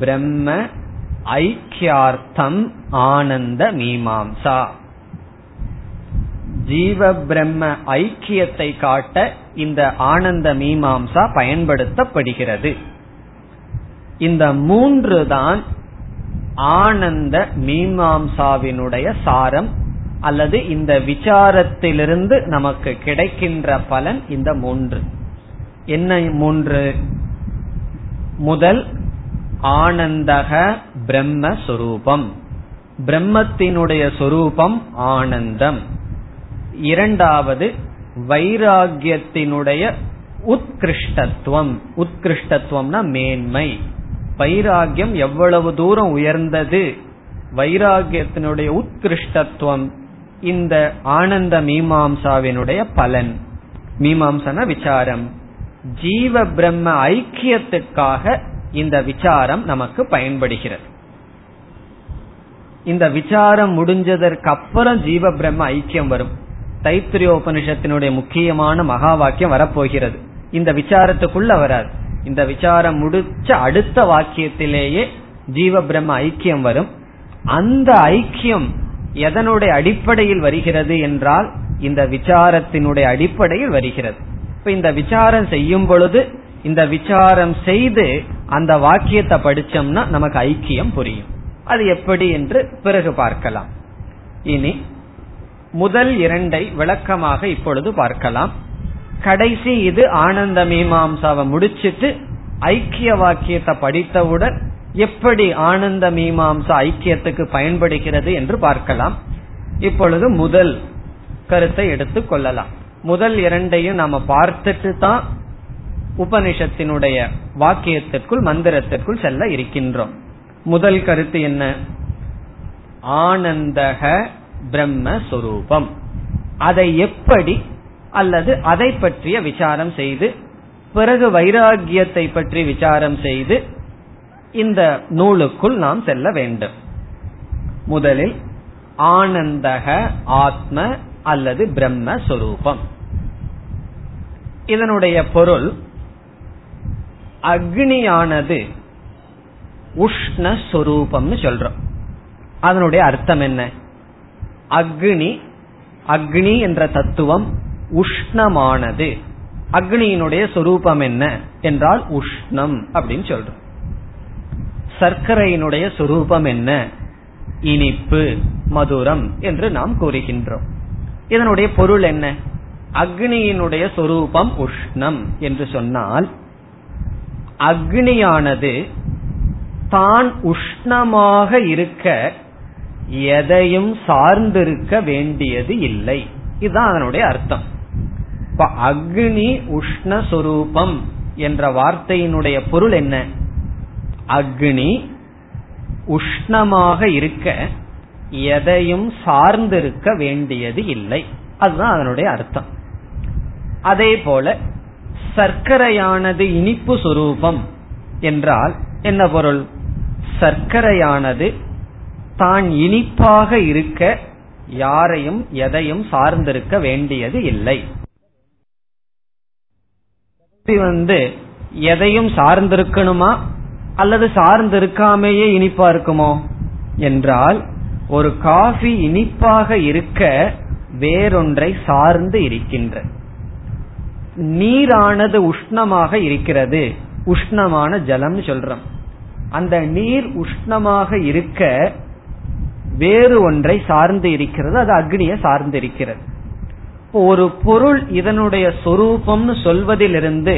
பிரம்ம ஐக்கியார்த்தம் ஆனந்த மீமாம்சா. ஜீவ பிரம்ம ஐக்கியத்தை காட்ட இந்த ஆனந்த மீமாம்சா பயன்படுத்தப்படுகிறது. இந்த மூன்று தான் ஆனந்த மீமாம்சாவினுடைய சாரம், அல்லது இந்த விசாரத்திலிருந்து நமக்கு கிடைக்கின்ற பலன் இந்த மூன்று. என்ன மூன்று? முதல், ஆனந்தக பிரம்மஸ்வரூபம், பிரம்மத்தினுடைய சொரூபம் ஆனந்தம். இரண்டாவது, வைராகியத்தினுடைய உத்கிருஷ்டத்துவம். உத்கிருஷ்டத்துவம்னா மேன்மை. வைராகியம் எவ்வளவு தூரம் உயர்ந்தது, வைராகியத்தினுடைய உத்கிருஷ்டத்துவம் இந்த ஆனந்த மீமாம்சாவினுடைய பலன். மீமாம்சன விசாரம். ஜீவ பிரம்ம ஐக்கியத்துக்காக இந்த விசாரம் நமக்கு பயன்படுகிறது. இந்த விசாரம் முடிஞ்சதற்கு அப்புறம் ஜீவ பிரம்ம ஐக்கியம் வரும். தைத்திரிய உபனிஷத்தினுடைய முக்கியமான மகா வாக்கியம் வரப்போகிறது. இந்த விசாரத்துக்குள்ள வராது. இந்த விசாரம் முடிச்ச அடுத்த வாக்கியத்திலேயே ஜீவ பிரம்ம ஐக்கியம் வரும். அந்த ஐக்கியம் எதனுடைய அடிப்படையில் வருகிறது என்றால் இந்த விசாரத்தினுடைய அடிப்படையில் வருகிறது. இப்ப இந்த விசாரம் செய்யும் பொழுது, இந்த விசாரம் செய்து அந்த வாக்கியத்தை படிச்சோம்னா நமக்கு ஐக்கியம் புரியும். அது எப்படி என்று பிறகு பார்க்கலாம். இனி முதல் இரண்டை விளக்கமாக இப்பொழுது பார்க்கலாம். கடைசி இது ஆனந்த மீமாம்சாவை முடிச்சிட்டு ஐக்கிய வாக்கியத்தை படித்தவுடன் எப்படி ஆனந்த மீமாம்சா ஐக்கியத்துக்கு பயன்படுகிறது என்று பார்க்கலாம். இப்பொழுது முதல் கருத்தை எடுத்துக் கொள்ளலாம். முதல் இரண்டையும் நாம பார்த்துட்டு தான் உபனிஷத்தினுடைய வாக்கியத்திற்குள், மந்திரத்திற்குள் செல்ல இருக்கின்றோம். முதல் கருத்து என்ன? ஆனந்தக பிரம்மஸ்வரூபம். அதை எப்படி, அல்லது அதை பற்றிய விசாரம் செய்து, பிறகு வைராகியத்தை பற்றி விசாரம் செய்து இந்த நூலுக்குள் நாம் செல்ல வேண்டும். முதலில் ஆனந்தக ஆத்ம அல்லது பிரம்மஸ்வரூபம். இதனுடைய பொருள், அக்னியானது உஷ்ணஸ்வரூபம்னு சொல்றோம். அதனுடைய அர்த்தம் என்ன? அக்னி, அக்னி என்ற தத்துவம் உஷ்ணமானது. அக்னியினுடைய சொரூபம் என்ன என்றால் உஷ்ணம் அப்படின்னு சொல்றோம். சர்க்கரையினுடைய சொரூபம் என்ன? இனிப்பு, மதுரம் என்று நாம் கூறுகின்றோம். இதனுடைய பொருள் என்ன? அக்னியினுடைய சொரூபம் உஷ்ணம் என்று சொன்னால் அக்னியானது தான் உஷ்ணமாக இருக்க எதையும் சார்ந்திருக்க வேண்டியது இல்லை. இதுதான் அதனுடைய அர்த்தம். இப்ப அக்னி உஷ்ணஸ்வரூபம் என்ற வார்த்தையினுடைய பொருள் என்ன? அக்னி உஷ்ணமாக இருக்க எதையும் சார்ந்திருக்க வேண்டியது இல்லை, அதுதான் அதனுடைய அர்த்தம். அதே போல சர்க்கரையானது இனிப்பு சொரூபம் என்றால் என்ன பொருள்? சர்க்கரையானது தான் இனிப்பாக இருக்க யாரையும் எதையும் சார்ந்திருக்க வேண்டியது இல்லை. வந்து எதையும் சார்ந்திருக்கணுமா அல்லது சார்ந்திருக்காமையே இனிப்பா இருக்குமோ என்றால், ஒரு காஃபி இனிப்பாக இருக்க வேறொன்றை சார்ந்து இருக்கின்ற. நீரானது உஷ்ணமாக இருக்கிறது, உஷ்ணமான ஜலம் சொல்றோம். அந்த நீர் உஷ்ணமாக இருக்க வேறு ஒன்றை சார்ந்து இருக்கிறது, அது அக்னியை சார்ந்து இருக்கிறது. ஒரு பொருள் இதனுடைய சொரூபம்னு சொல்வதிலிருந்து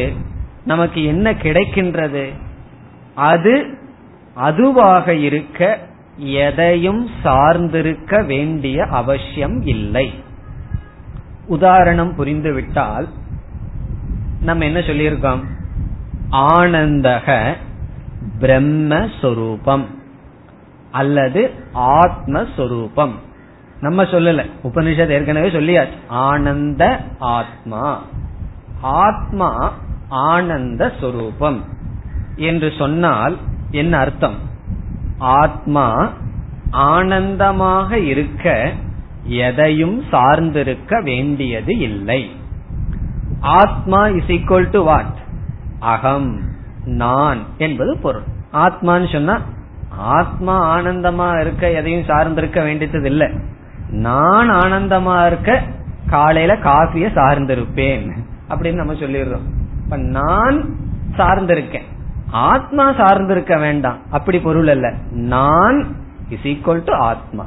நமக்கு என்ன கிடைக்கின்றது? அது அதுவாக இருக்க எதையும் சார்ந்திருக்க வேண்டிய அவசியம் இல்லை. உதாரணம் புரிந்துவிட்டால் நம்ம என்ன சொல்லியிருக்கோம்? ஆனந்தக பிரம்மஸ்வரூபம் அல்லது ஆத்மஸ்வரூபம். நம்ம சொல்லல, உபனிஷத் ஏற்கனவே சொல்லியாச்சு. ஆனந்த ஆத்மா, ஆத்மா ஆனந்த ஸ்வரூபம் என்று சொன்னால் என்ன அர்த்தம்? ஆத்மா ஆனந்தமாக இருக்க எதையும் சார்ந்திருக்க வேண்டியது இல்லை. ஆத்மா இஸ் ஈக்வல் டு வாட்? அகம், நான் என்பது பொருள். ஆத்மான்னு சொன்னா ஆத்மா ஆனந்தமா இருக்க எதையும் சார்ந்திருக்க வேண்டியது இல்லை. நான் ஆனந்தமா இருக்க காலையில காஃபிய சார்ந்திருப்பேன் அப்படின்னு நம்ம சொல்லிடுறோம். இப்ப நான் சார்ந்திருக்கேன், ஆத்மா சார்ந்திருக்க வேண்டாம், அப்படி பொருள் அல்ல. நான் இஸ் ஈக்வல் டு ஆத்மா.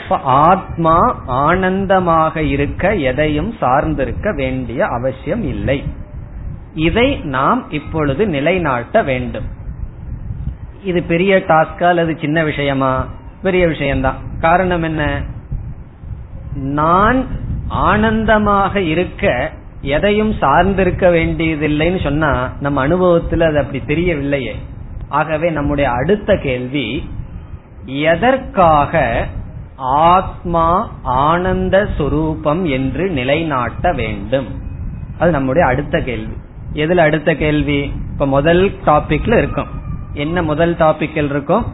இப்ப ஆத்மா ஆனந்தமாக இருக்க எதையும் சார்ந்திருக்க வேண்டிய அவசியம் இல்லை. இதை நாம் இப்பொழுது நிலைநாட்ட வேண்டும். இது பெரிய டாஸ்கா அல்லது சின்ன விஷயமா? பெரிய விஷயம்தான். காரணம் என்ன? நான் ஆனந்தமாக இருக்க எதையும் சார்ந்திருக்க வேண்டியதில்லைன்னு சொன்னா நம்ம அனுபவத்தில் அது அப்படி தெரியவில்லையே. ஆகவே நம்முடைய அடுத்த கேள்வி, எதற்காக ஆத்மா ஆனந்த சுரூபம் என்று நிலைநாட்ட வேண்டும்? அது நம்முடைய அடுத்த கேள்வி. எதுல அடுத்த கேள்வி? இப்ப முதல் டாபிக்ல இருக்கும். என்ன முதல் டாபிக் இருக்கும்?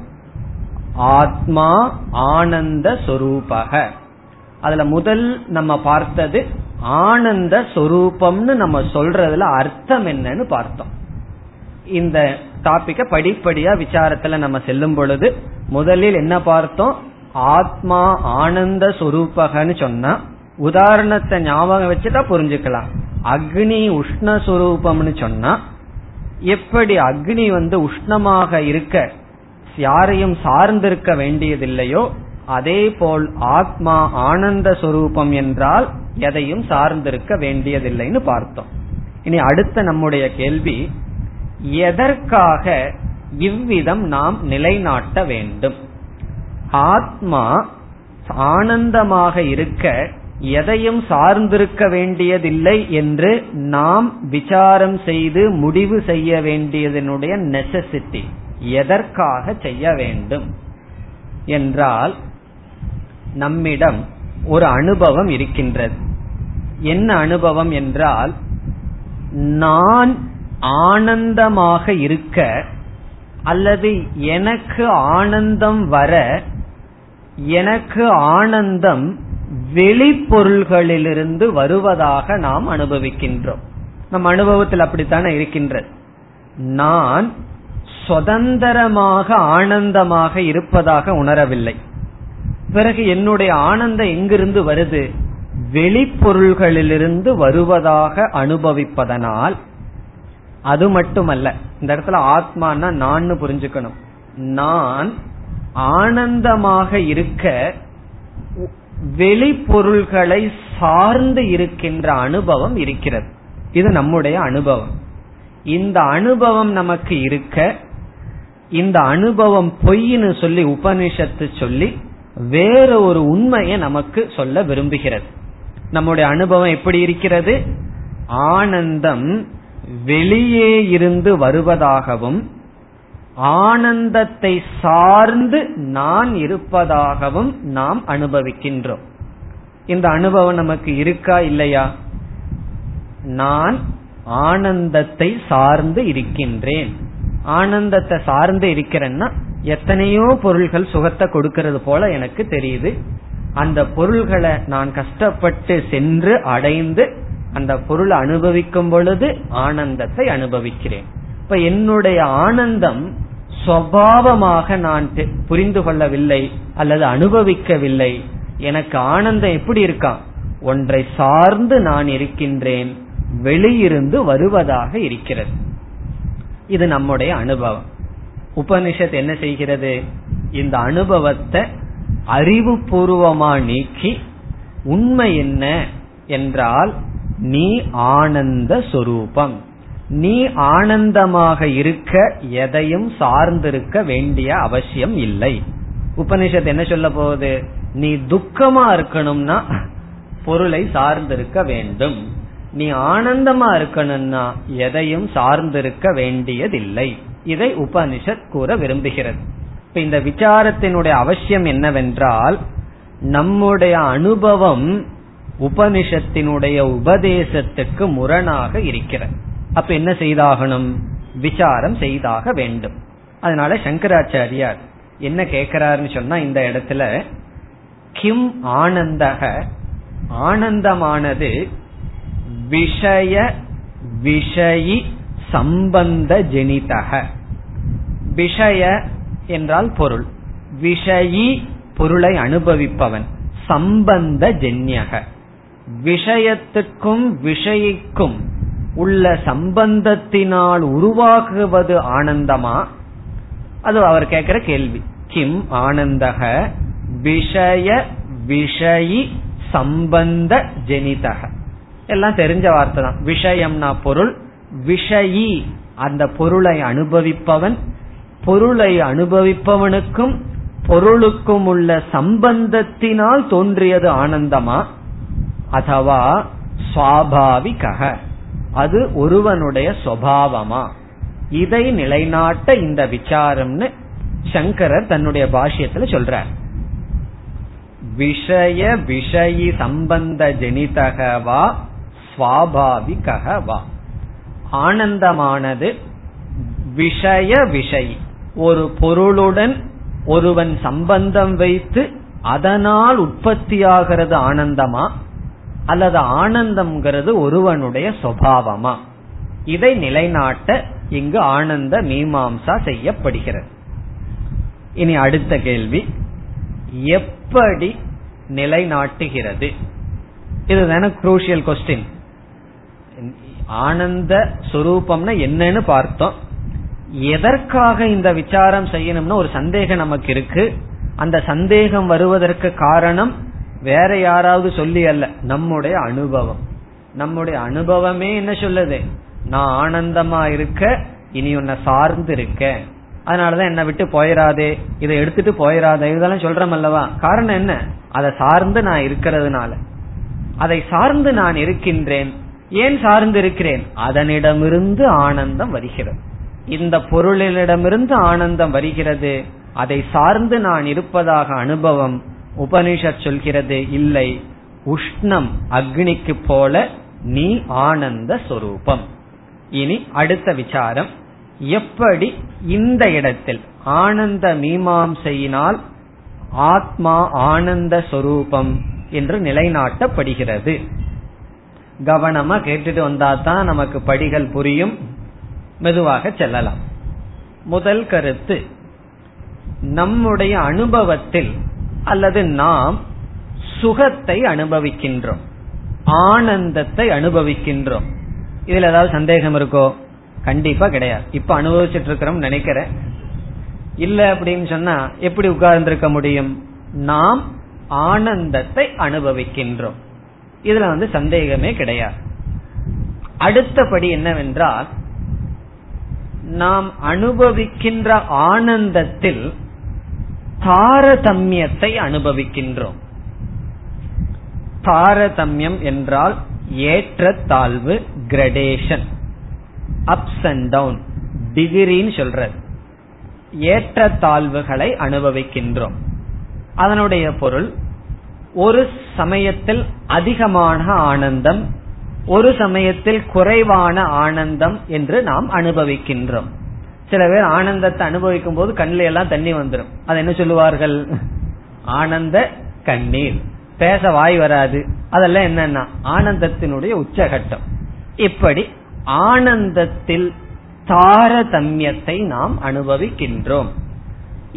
ஆத்மா ஆனந்த சொரூபக. அதுல முதல் நம்ம பார்த்தது ஆனந்த சொரூபம்னு நம்ம சொல்றதுல அர்த்தம் என்னன்னு பார்த்தோம். இந்த டாபிக்க படிப்படியா விசாரத்துல நம்ம செல்லும் பொழுது முதலில் என்ன பார்த்தோம்? ஆத்மா ஆனந்த சொரூபகன்னு சொன்னா உதாரணத்தை ஞாபகம் வச்சுதான் புரிஞ்சுக்கலாம். அக்னி உஷ்ணஸ்வரூபம்னு சொன்னா எப்படி அக்னி வந்து உஷ்ணமாக இருக்க யாரையும் சார்ந்திருக்க வேண்டியதில்லையோ, அதே போல் ஆத்மா ஆனந்த சொரூபம் என்றால் எதையும் சார்ந்திருக்க வேண்டியதில்லைன்னு பார்த்தோம். இனி அடுத்த நம்முடைய கேள்வி, எதற்காக இவ்விதம் நாம் நிலைநாட்ட வேண்டும்? ஆத்மா ஆனந்தமாக இருக்க எதையும் சார்ந்திருக்க வேண்டியதில்லை என்று நாம் விசாரம் செய்து முடிவு செய்ய வேண்டியதனுடைய நெசசிட்டி எதற்காக செய்ய வேண்டும் என்றால், நம்மிடம் ஒரு அனுபவம் இருக்கின்றது. என்ன அனுபவம் என்றால், நான் ஆனந்தமாக இருக்க அல்லது எனக்கு ஆனந்தம் வர எனக்கு ஆனந்தம் வெளிப்பொருள்களிலிருந்து வருவதாக நாம் அனுபவிக்கின்றோம். நம் அனுபவத்தில் அப்படித்தானே இருக்கின்றது. நான் சுதந்திரமாக ஆனந்தமாக இருப்பதாக உணரவில்லை. பிறகு என்னுடைய ஆனந்தம் எங்கிருந்து வருது? வெளிப்பொருள்களிலிருந்து வருவதாக அனுபவிப்பதனால். அது மட்டுமல்ல, இந்த இடத்துல ஆத்மானா நான் புரிஞ்சுக்கணும். நான் ஆனந்தமாக இருக்க வெளிப்பொருள்களை சார்ந்து இருக்கின்ற அனுபவம் இருக்கிறது. இது நம்முடைய அனுபவம். இந்த அனுபவம் நமக்கு இருக்க, இந்த அனுபவம் பொய்னு சொல்லி உபனிஷத்து சொல்லி வேற ஒரு உண்மையை நமக்கு சொல்ல விரும்புகிறது. நம்முடைய அனுபவம் எப்படி இருக்கிறது? ஆனந்தம் வெளியே இருந்து வருவதாகவும் ஆனந்தத்தை சார்ந்து நான் இருப்பதாகவும் நாம் அனுபவிக்கின்றோம். இந்த அனுபவம் நமக்கு இருக்கா இல்லையா? நான் ஆனந்தத்தை சார்ந்து இருக்கின்றேன். ஆனந்தத்தை சார்ந்து இருக்கிறேன்னா எத்தனையோ பொருள்கள் சுகத்தை கொடுக்கிறது போல எனக்கு தெரியுது. அந்த பொருள்களை நான் கஷ்டப்பட்டு சென்று அடைந்து அந்த பொருளை அனுபவிக்கும் பொழுது ஆனந்தத்தை அனுபவிக்கிறேன். இப்ப என்னுடைய ஆனந்தம் சுபாவமாக நான் புரிந்து கொள்ளவில்லை அல்லது அனுபவிக்கவில்லை. எனக்கு ஆனந்தம் எப்படி இருக்கா? ஒன்றை சார்ந்து நான் இருக்கின்றேன், வெளியிருந்து வருவதாக இருக்கிறது. இது நம்முடைய அனுபவம். உபனிஷத் என்ன செய்கிறது? இந்த அனுபவத்தை அறிவு பூர்வமா நீக்கி உண்மை என்ன என்றால் நீ ஆனந்த சொரூபம், நீ ஆனந்தமாக இருக்க எதையும் சார்ந்திருக்க வேண்டிய அவசியம் இல்லை. உபனிஷத் என்ன சொல்ல போகுது? நீ துக்கமா இருக்கணும்னா பொருளை சார்ந்திருக்க வேண்டும், நீ ஆனந்தமா இருக்கணும்னா எதையும் சார்ந்திருக்க வேண்டியதில்லை. இதை உபனிஷத் கூற விரும்புகிறது. இப்ப இந்த விசாரத்தினுடைய அவசியம் என்னவென்றால், நம்முடைய அனுபவம் உபனிஷத்தினுடைய உபதேசத்துக்கு முரணாக இருக்கிறது. அப்ப என்ன செய்தாகணும்? விசாரம் செய்தாக வேண்டும். அதனால சங்கராச்சாரியார் என்ன கேட்கிறாருன்னு சொன்னா, இந்த இடத்துல கிம் ஆனந்தக, ஆனந்தமானது விஷய விஷயி சம்பந்த ஜனிதக. விஷய என்றால் பொருள், விஷயி பொருளை அனுபவிப்பவன், சம்பந்த ஜன்யக விஷயத்துக்கும் விஷயிக்கும் உள்ள சம்பந்தத்தினால் உருவாகுவது ஆனந்தமா? அது அவர் கேட்கிற கேள்வி. கிம் ஆனந்தக விஷய விஷயி சம்பந்த ஜனிதக. எல்லாம் தெரிஞ்ச வார்த்தை தான். விஷயம்னா பொருள், விஷயி அந்த பொருளை அனுபவிப்பவன். பொருளை அனுபவிப்பவனுக்கும் பொருளுக்கும் உள்ள சம்பந்தத்தினால் தோன்றியது ஆனந்தமா அதுவா சுவாபாவிகக, அது ஒருவனுடைய சுபாவமா? இதை நிலைநாட்ட இந்த விசாரம்னு சங்கரர் தன்னுடைய பாஷ்யத்துல சொல்றார். விஷய விஷயி சம்பந்த ஜனிதகவா சுவாபாவிககவா. ஆனந்தமானது விஷய விஷயி, ஒரு பொருளுடன் ஒருவன் சம்பந்தம் வைத்து அதனால் உற்பத்தியாகிறது ஆனந்தமா அல்லது ஆனந்தம்ங்கிறது ஒருவனுடைய சுபாவமா? இதை நிலைநாட்ட இங்கு ஆனந்த மீமாம்சா செய்யப்படுகிறது. இனி அடுத்த கேள்வி, எப்படி நிலைநாட்டுகிறது? இதுதான குரூஷியல் கொஸ்டின். ஆனந்த சுரூபம்னா என்னன்னு பார்த்தோம். எதற்காக இந்த விசாரம் செய்யணும்னு ஒரு சந்தேகம் நமக்கு இருக்கு. அந்த சந்தேகம் வருவதற்கு காரணம் வேற யாராவது சொல்லி அல்ல, நம்முடைய அனுபவம். நம்முடைய அனுபவமே என்ன சொல்லுது? நான் ஆனந்தமா இருக்க, இனி உன்னை சார்ந்து இருக்க, அதனாலதான் என்னை விட்டு போயிடாதே, இதை எடுத்துட்டு போயிடாதே, இதெல்லாம் சொல்றோம் அல்லவா? காரணம் என்ன? அதை சார்ந்து நான் இருக்கிறதுனால, அதை சார்ந்து நான் இருக்கின்றேன். ஏன் சார்ந்து இருக்கிறேன்? அதனிடமிருந்து ஆனந்தம் வருகிறது, இந்த பொருளிடமிருந்து ஆனந்தம் வருகிறது. அதை சார்ந்து நான் இருப்பதாக அனுபவம். உபனிஷத் சொல்கிறது இல்லை, உஷ்ணம் அக்னிக்கு போல நீ ஆனந்த சொரூபம். இனி அடுத்த விசாரம், எப்படி இந்த இடத்தில் ஆனந்த மீமாம்சையினால் ஆத்மா ஆனந்த சொரூபம் என்று நிலைநாட்டப்படுகிறது. கவனமா கேட்டுட்டு வந்தாதான் நமக்கு படிகள் புரியும். மெதுவாக செல்லலாம். முதல் கருத்து, நம்முடைய அனுபவத்தில் அல்லது நாம் சுகத்தை அனுபவிக்கின்றோம், ஆனந்தத்தை அனுபவிக்கின்றோம். இதுல ஏதாவது சந்தேகம் இருக்கோ? கண்டிப்பா கிடையாது. இப்ப அனுபவிச்சுட்டு இருக்கிறோம் நினைக்கிறேன். இல்ல அப்படின்னு சொன்னா எப்படி உட்கார்ந்திருக்க முடியும்? நாம் ஆனந்தத்தை அனுபவிக்கின்றோம், இதுல வந்து சந்தேகமே கிடையாது. அடுத்தபடி என்னவென்றால், நாம் அனுபவிக்கின்ற ஆனந்தத்தில் தாரதமியத்தை அனுபவிக்கின்றோம். தாரதமியம் என்றால் ஏற்றத்தாழ்வு, கிரடேஷன், அப்ஸ் அண்ட் டவுன், டிகிரின்னு சொல்றது. ஏற்றத்தாழ்வுகளை அனுபவிக்கின்றோம். அதனுடைய பொருள், ஒரு சமயத்தில் அதிகமான ஆனந்தம், ஒரு சமயத்தில் குறைவான ஆனந்தம் என்று நாம் அனுபவிக்கின்றோம். சில பேர் ஆனந்தத்தை அனுபவிக்கும் போது கண்ணில எல்லாம் தண்ணி வந்துடும். அது என்ன சொல்லுவார்கள்? ஆனந்த கண்ணீர். பேச வாய் வராது. அதெல்லாம் என்னன்னா ஆனந்தத்தினுடைய உச்சகட்டம். இப்படி ஆனந்தத்தில் தாரதமியத்தை நாம் அனுபவிக்கின்றோம்.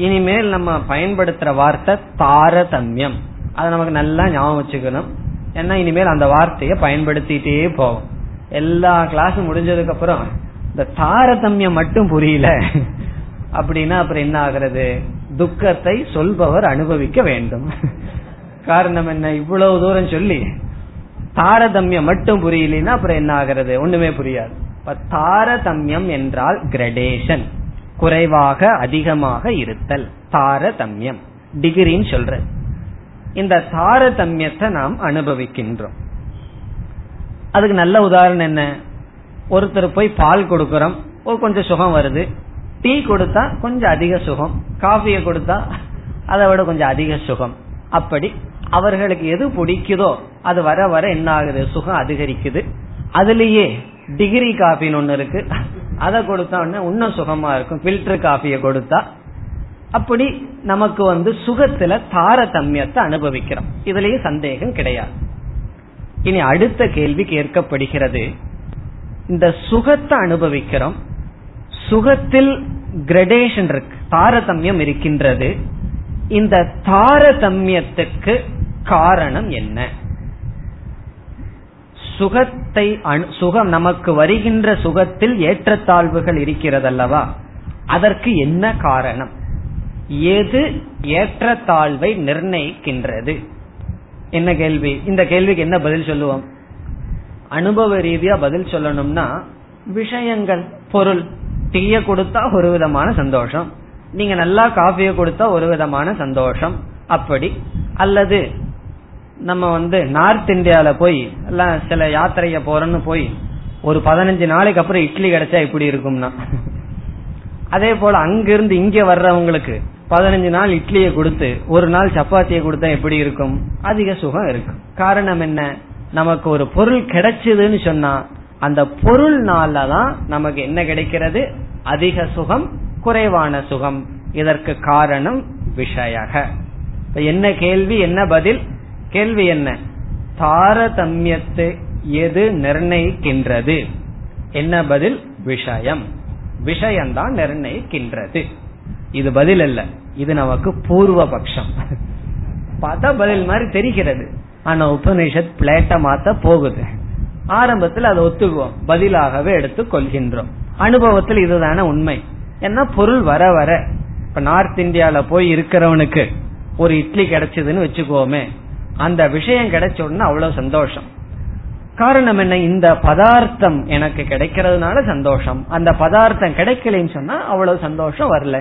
இனிமேல் நம்ம பயன்படுத்துற வார்த்தை தாரதமியம். அதை நமக்கு நல்லா ஞாபகம் வச்சுக்கணும். ஏன்னா இனிமேல் அந்த வார்த்தையை பயன்படுத்திட்டே போவோம். எல்லா கிளாஸும் முடிஞ்சதுக்கு அப்புறம் இந்த தாரதமியம் மட்டும் புரியல அப்படின்னா அப்புறம் என்ன ஆகிறது? துக்கத்தை சொல்பவர் அனுபவிக்க வேண்டும். காரணம் என்ன? இவ்வளவு தூரம் சொல்லி தாரதமியம் மட்டும் புரியலன்னா அப்புறம் என்ன ஆகிறது? ஒண்ணுமே புரியாது. தாரதமியம் என்றால் கிரடேஷன், குறைவாக அதிகமாக இருத்தல். தாரதமியம் டிகிரின்னு சொல்ற. இந்த தாரதமியத்தை நாம் அனுபவிக்கின்றோம். அதுக்கு நல்ல உதாரணம் என்ன? ஒருத்தர் போய் பால் கொடுக்கறோம், ஒரு கொஞ்சம் சுகம் வருது. டீ கொடுத்தா கொஞ்சம் அதிக சுகம், காஃபியை கொடுத்தா அதை விட கொஞ்சம் அதிக சுகம். அப்படி அவர்களுக்கு எது பிடிக்குதோ அது வர வர என்ன ஆகுது? சுகம் அதிகரிக்குது. அதுலயே டிகிரி காஃபின்னு ஒண்ணு இருக்கு, அதை கொடுத்தா இன்னும் சுகமா இருக்கும். பில்டர் காஃபியை கொடுத்தா அப்படி நமக்கு வந்து சுகத்துல தாரதமியத்தை அனுபவிக்கிறோம். இதுலயே சந்தேகம் கிடையாது. இனி அடுத்த கேள்வி கேட்கப்படுகிறது. இந்த சுகத்தை அனுபவிக்கிறோம், சுகத்தில் கிரடேஷன் இருக்கு, தாரதமியம் இருக்கின்றது. இந்த தாரதமியத்துக்கு காரணம் என்ன? சுகத்தை சுகம் நமக்கு வருகின்ற சுகத்தில் ஏற்றத்தாழ்வுகள் இருக்கிறதல்லவா, அதற்கு என்ன காரணம்? எது ஏற்றத்தாழ்வை நிர்ணயிக்கின்றது? என்ன கேள்வி? இந்த கேள்விக்கு என்ன பதில் சொல்லுவோம்? அனுபவ ரீதியா பதில் சொல்லணும்னா விஷயங்கள், பொருள். டீய கொடுத்தா ஒரு விதமான சந்தோஷம், நீங்க நல்லா காஃபியை கொடுத்தா ஒரு விதமான சந்தோஷம். அப்படி அல்லது நம்ம வந்து நார்த் இந்தியால போய் எல்லாம் சில யாத்திரைய போறோம்னு போய் ஒரு பதினஞ்சு நாளைக்கு அப்புறம் இட்லி கிடைச்சா இப்படி இருக்கும்னா, அதே போல அங்கிருந்து இங்க வர்றவங்களுக்கு பதினஞ்சு நாள் இட்லியை கொடுத்து ஒரு நாள் சப்பாத்தியை கொடுத்தா எப்படி இருக்கும்? அதிக சுகம் இருக்கும். காரணம் என்ன? நமக்கு ஒரு பொருள் கிடைச்சதுன்னு சொன்னா அந்த பொருள்னாலதான் நமக்கு என்ன கிடைக்கிறது? அதிக சுகம், குறைவான சுகம். இதற்கு காரணம் விஷய. என்ன கேள்வி, என்ன பதில்? கேள்வி என்ன? தாரதமியத்தை எது நிர்ணயிக்கின்றது? என்ன பதில்? விஷயம். விஷயம்தான் நிர்ணயிக்கின்றது. இது பதில் அல்ல, இது நமக்கு பூர்வ பட்சம். பார்த்தா பதில் மாதிரி தெரிகிறது, ஆனா உபநிஷத் பிளேட்ட மாத்த போகுது. ஆரம்பத்தில் அதை ஒத்துக்குவோம், பதிலாகவே எடுத்து கொள்கின்றோம். அனுபவத்தில் இதுதான உண்மை. ஏன்னா பொருள் வர வர, இப்ப நார்த் இந்தியால போய் இருக்கிறவனுக்கு ஒரு இட்லி கிடைச்சதுன்னு வச்சுக்கோமே, அந்த விஷயம் கிடைச்சோன்னா அவ்வளவு சந்தோஷம். காரணம் என்ன? இந்த பதார்த்தம் எனக்கு கிடைக்கிறதுனால சந்தோஷம். அந்த பதார்த்தம் கிடைக்கலன்னு சொன்னா அவ்வளவு சந்தோஷம் வரல.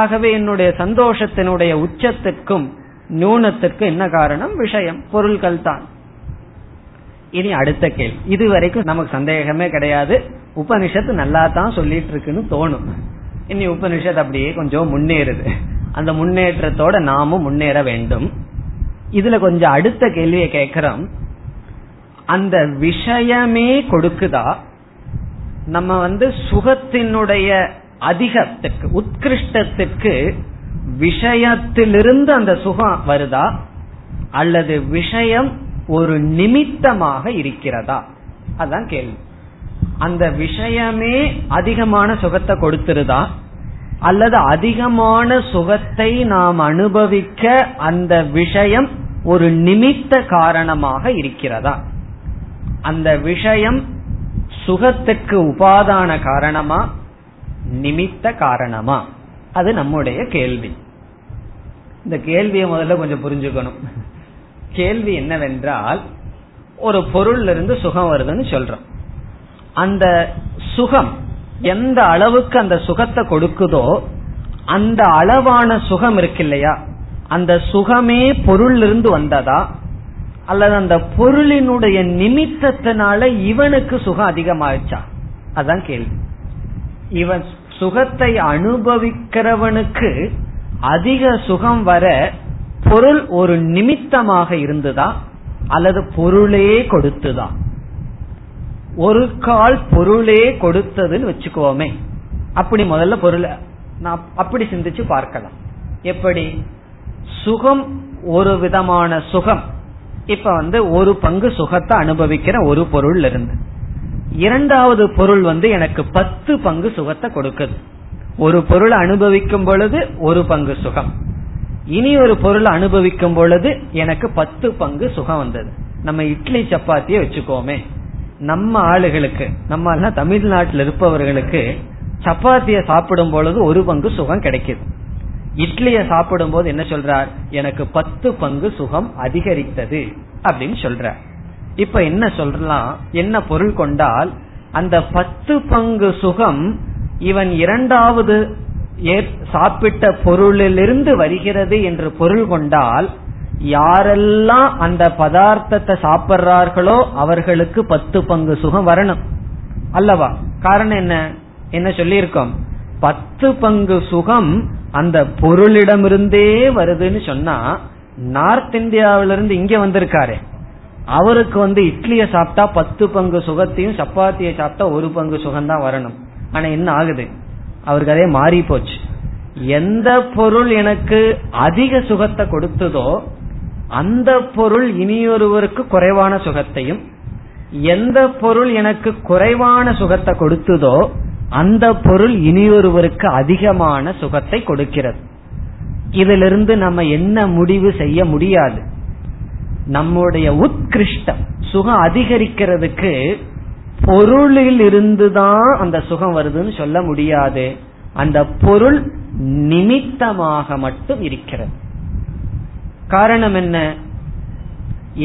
ஆகவே என்னுடைய சந்தோஷத்தினுடைய உச்சத்திற்கும் நூனத்திற்கும் என்ன காரணம்? விஷயம், பொருள்கள் தான். இனி அடுத்த கேள்வி. இதுவரைக்கும் நமக்கு சந்தேகமே கிடையாது, உபனிஷத்து நல்லா தான் சொல்லிட்டு இருக்குன்னு தோணும். இனி உபனிஷத் அப்படியே கொஞ்சம் முன்னேறுது. அந்த முன்னேற்றத்தோட நாமும் முன்னேற வேண்டும். இதுல கொஞ்சம் அடுத்த கேள்வியை கேட்கிறோம். அந்த விஷயமே கொடுக்குதா? நம்ம வந்து சுகத்தினுடைய அதிகத்துக்கு, உத்கிருஷ்டத்துக்கு விஷயத்திலிருந்து அந்த சுகம் வருதா, அல்லது விஷயம் ஒரு நிமித்தமாக இருக்கிறதா? அதான் கேள்வி. அந்த விஷயமே அதிகமான சுகத்தை கொடுத்துருதா, அல்லது அதிகமான சுகத்தை நாம் அனுபவிக்க அந்த விஷயம் ஒரு நிமித்த காரணமாக இருக்கிறதா? அந்த விஷயம் சுகத்துக்கு உபாதான காரணமா, நிமித்த காரணமா? அது நம்முடைய கேள்வி. இந்த கேள்வியை முதல்ல கொஞ்சம் புரிஞ்சுக்கணும். கேள்வி என்னவென்றால், ஒரு பொருள்ல இருந்து சுகம் வருதுன்னு சொல்றோம். அந்த சுகம் எந்த அளவுக்கு அந்த சுகத்தை கொடுக்குதோ அந்த அளவான சுகம் இருக்கு இல்லையா, அந்த சுகமே பொருள் இருந்து வந்ததா அல்லது அந்த பொருளினுடைய நிமித்தத்தினால இவனுக்கு சுகம் அதிகமாயிடுச்சா, அதான் கேள்வி. இவன் சுகத்தை அனுபவிக்கிறவனுக்கு அதிக சுகம் வர பொருள் ஒரு நிமித்தமாக இருந்ததா அல்லது பொருளே கொடுத்துதான். ஒரு கால் பொருளே கொடுத்ததுன்னு வச்சுக்கோமே, அப்படி முதல்ல பொருளை நான் அப்படி சிந்திச்சு பார்க்கலாம். எப்படி சுகம் ஒரு விதமான சுகம், இப்ப வந்து ஒரு பங்கு சுகத்தை அனுபவிக்கிற ஒரு பொருள் இருந்து இரண்டாவது பொருள் வந்து எனக்கு பத்து பங்கு சுகத்தை கொடுக்குது. ஒரு பொருளை அனுபவிக்கும் பொழுது ஒரு பங்கு சுகம், இனி ஒரு பொருளை அனுபவிக்கும் பொழுது எனக்கு பத்து பங்கு சுகம் வந்தது. நம்ம இட்லி சப்பாத்திய வச்சுக்கோமே, நம்ம ஆளுகளுக்கு, நம்ம தமிழ்நாட்டில் இருப்பவர்களுக்கு சப்பாத்திய சாப்பிடும் பொழுது ஒரு பங்கு சுகம் கிடைக்குது. இட்லிய சாப்பிடும் போது என்ன சொல்றார், எனக்கு பத்து பங்கு சுகம் அதிகரித்தது அப்படின்னு சொல்ற. இப்ப என்ன சொல்றலாம், என்ன பொருள் கொண்டால் அந்த பத்து பங்கு சுகம் இவன் இரண்டாவது சாப்பிட்ட பொருளிலிருந்து வருகிறது என்று பொருள் கொண்டால், யாரெல்லாம் அந்த பதார்த்தத்தை சாப்பிட்றார்களோ அவர்களுக்கு பத்து பங்கு சுகம் வரணும் அல்லவா. காரணம் என்ன, என்ன சொல்லியிருக்கோம், பத்து பங்கு சுகம் அந்த பொருளிடமிருந்தே வருதுன்னு சொன்னா, நார்த் இந்தியாவிலிருந்து இங்க வந்திருக்காரு அவருக்கு வந்து இட்லியை சாப்பிட்டா பத்து பங்கு சுகத்தையும் சப்பாத்தியை சாப்பிட்டா ஒரு பங்கு சுகம் தான் வரணும். ஆனா என்ன ஆகுது, அவருக்கு அதே மாறி போச்சு. எந்த பொருள் எனக்கு அதிக சுகத்தை கொடுத்ததோ அந்த பொருள் இனியொருவருக்கு குறைவான சுகத்தையும், எந்த பொருள் எனக்கு குறைவான சுகத்தை கொடுத்ததோ அந்த பொருள் இனியொருவருக்கு அதிகமான சுகத்தை கொடுக்கிறது. இதிலிருந்து நம்ம என்ன முடிவு செய்ய முடியாது, நம்முடைய உத்கிருஷ்டம் சுகம் அதிகரிக்கிறதுக்கு பொருளில் இருந்துதான் அந்த சுகம் வருதுன்னு சொல்ல முடியாது. அந்த பொருள் நிமித்தமாக மட்டும் இருக்கிறது. காரணம் என்ன,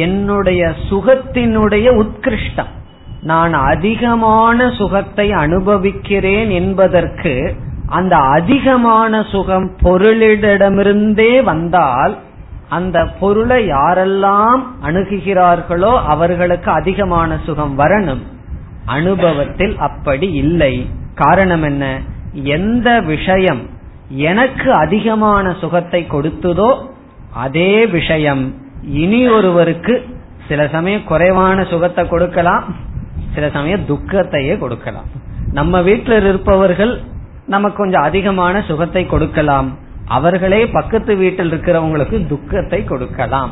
என்னுடைய சுகத்தினுடைய உத்கிருஷ்டம், நான் அதிகமான சுகத்தை அனுபவிக்கிறேன் என்பதற்கு அந்த அதிகமான சுகம் பொருளிடமிருந்தே வந்தால் அந்த பொருளை யாரெல்லாம் அணுகுகிறார்களோ அவர்களுக்கு அதிகமான சுகம் வரணும். அனுபவத்தில் அப்படி இல்லை. காரணம் என்ன, எந்த விஷயம் எனக்கு அதிகமான சுகத்தை கொடுத்ததோ அதே விஷயம் இனி ஒருவருக்கு சில சமயம் குறைவான சுகத்தை கொடுக்கலாம், சில சமயம் துக்கத்தையே கொடுக்கலாம். நம்ம வீட்டில் இருப்பவர்கள் நமக்கு கொஞ்சம் அதிகமான சுகத்தை கொடுக்கலாம், அவர்களே பக்கத்து வீட்டில் இருக்கிறவங்களுக்கு துக்கத்தை கொடுக்கலாம்.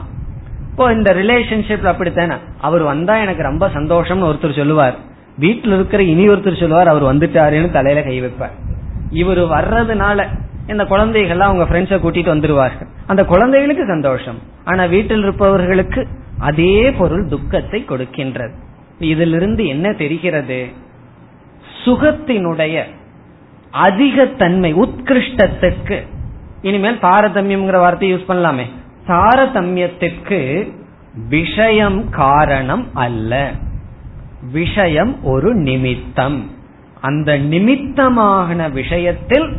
இப்போ இந்த ரிலேஷன்ஷிப்ல அப்படித்தானே, அவர் வந்தா எனக்கு ரொம்ப சந்தோஷம்னு ஒருத்தர் சொல்லுவார், வீட்டில் இருக்கிற இனி ஒருத்தர் சொல்லுவார் அவர் வந்துட்டாருன்னு தலையில கை வைப்பார். இவர் வர்றதுனால இந்த குழந்தைகள் அவங்க ஃப்ரெண்ட்ஸை கூட்டிட்டு வந்துருவார்கள், அந்த குழந்தைகளுக்கு சந்தோஷம். ஆனா வீட்டில் இருப்பவர்களுக்கு அதே பொருள் துக்கத்தை கொடுக்கின்றது. இதிலிருந்து என்ன தெரிகிறது, சுகத்தினுடைய அதிகத்தன்மை உத்கிருஷ்டத்துக்கு, இனிமேல் தாரதமியம்ங்கிற வார்த்தையை யூஸ் பண்ணலாமே, தாரதமியத்திற்கு விஷயம் காரணம் அல்ல, விஷயம் ஒரு நிமித்தம். அந்த நிமித்தமான விஷயத்தில்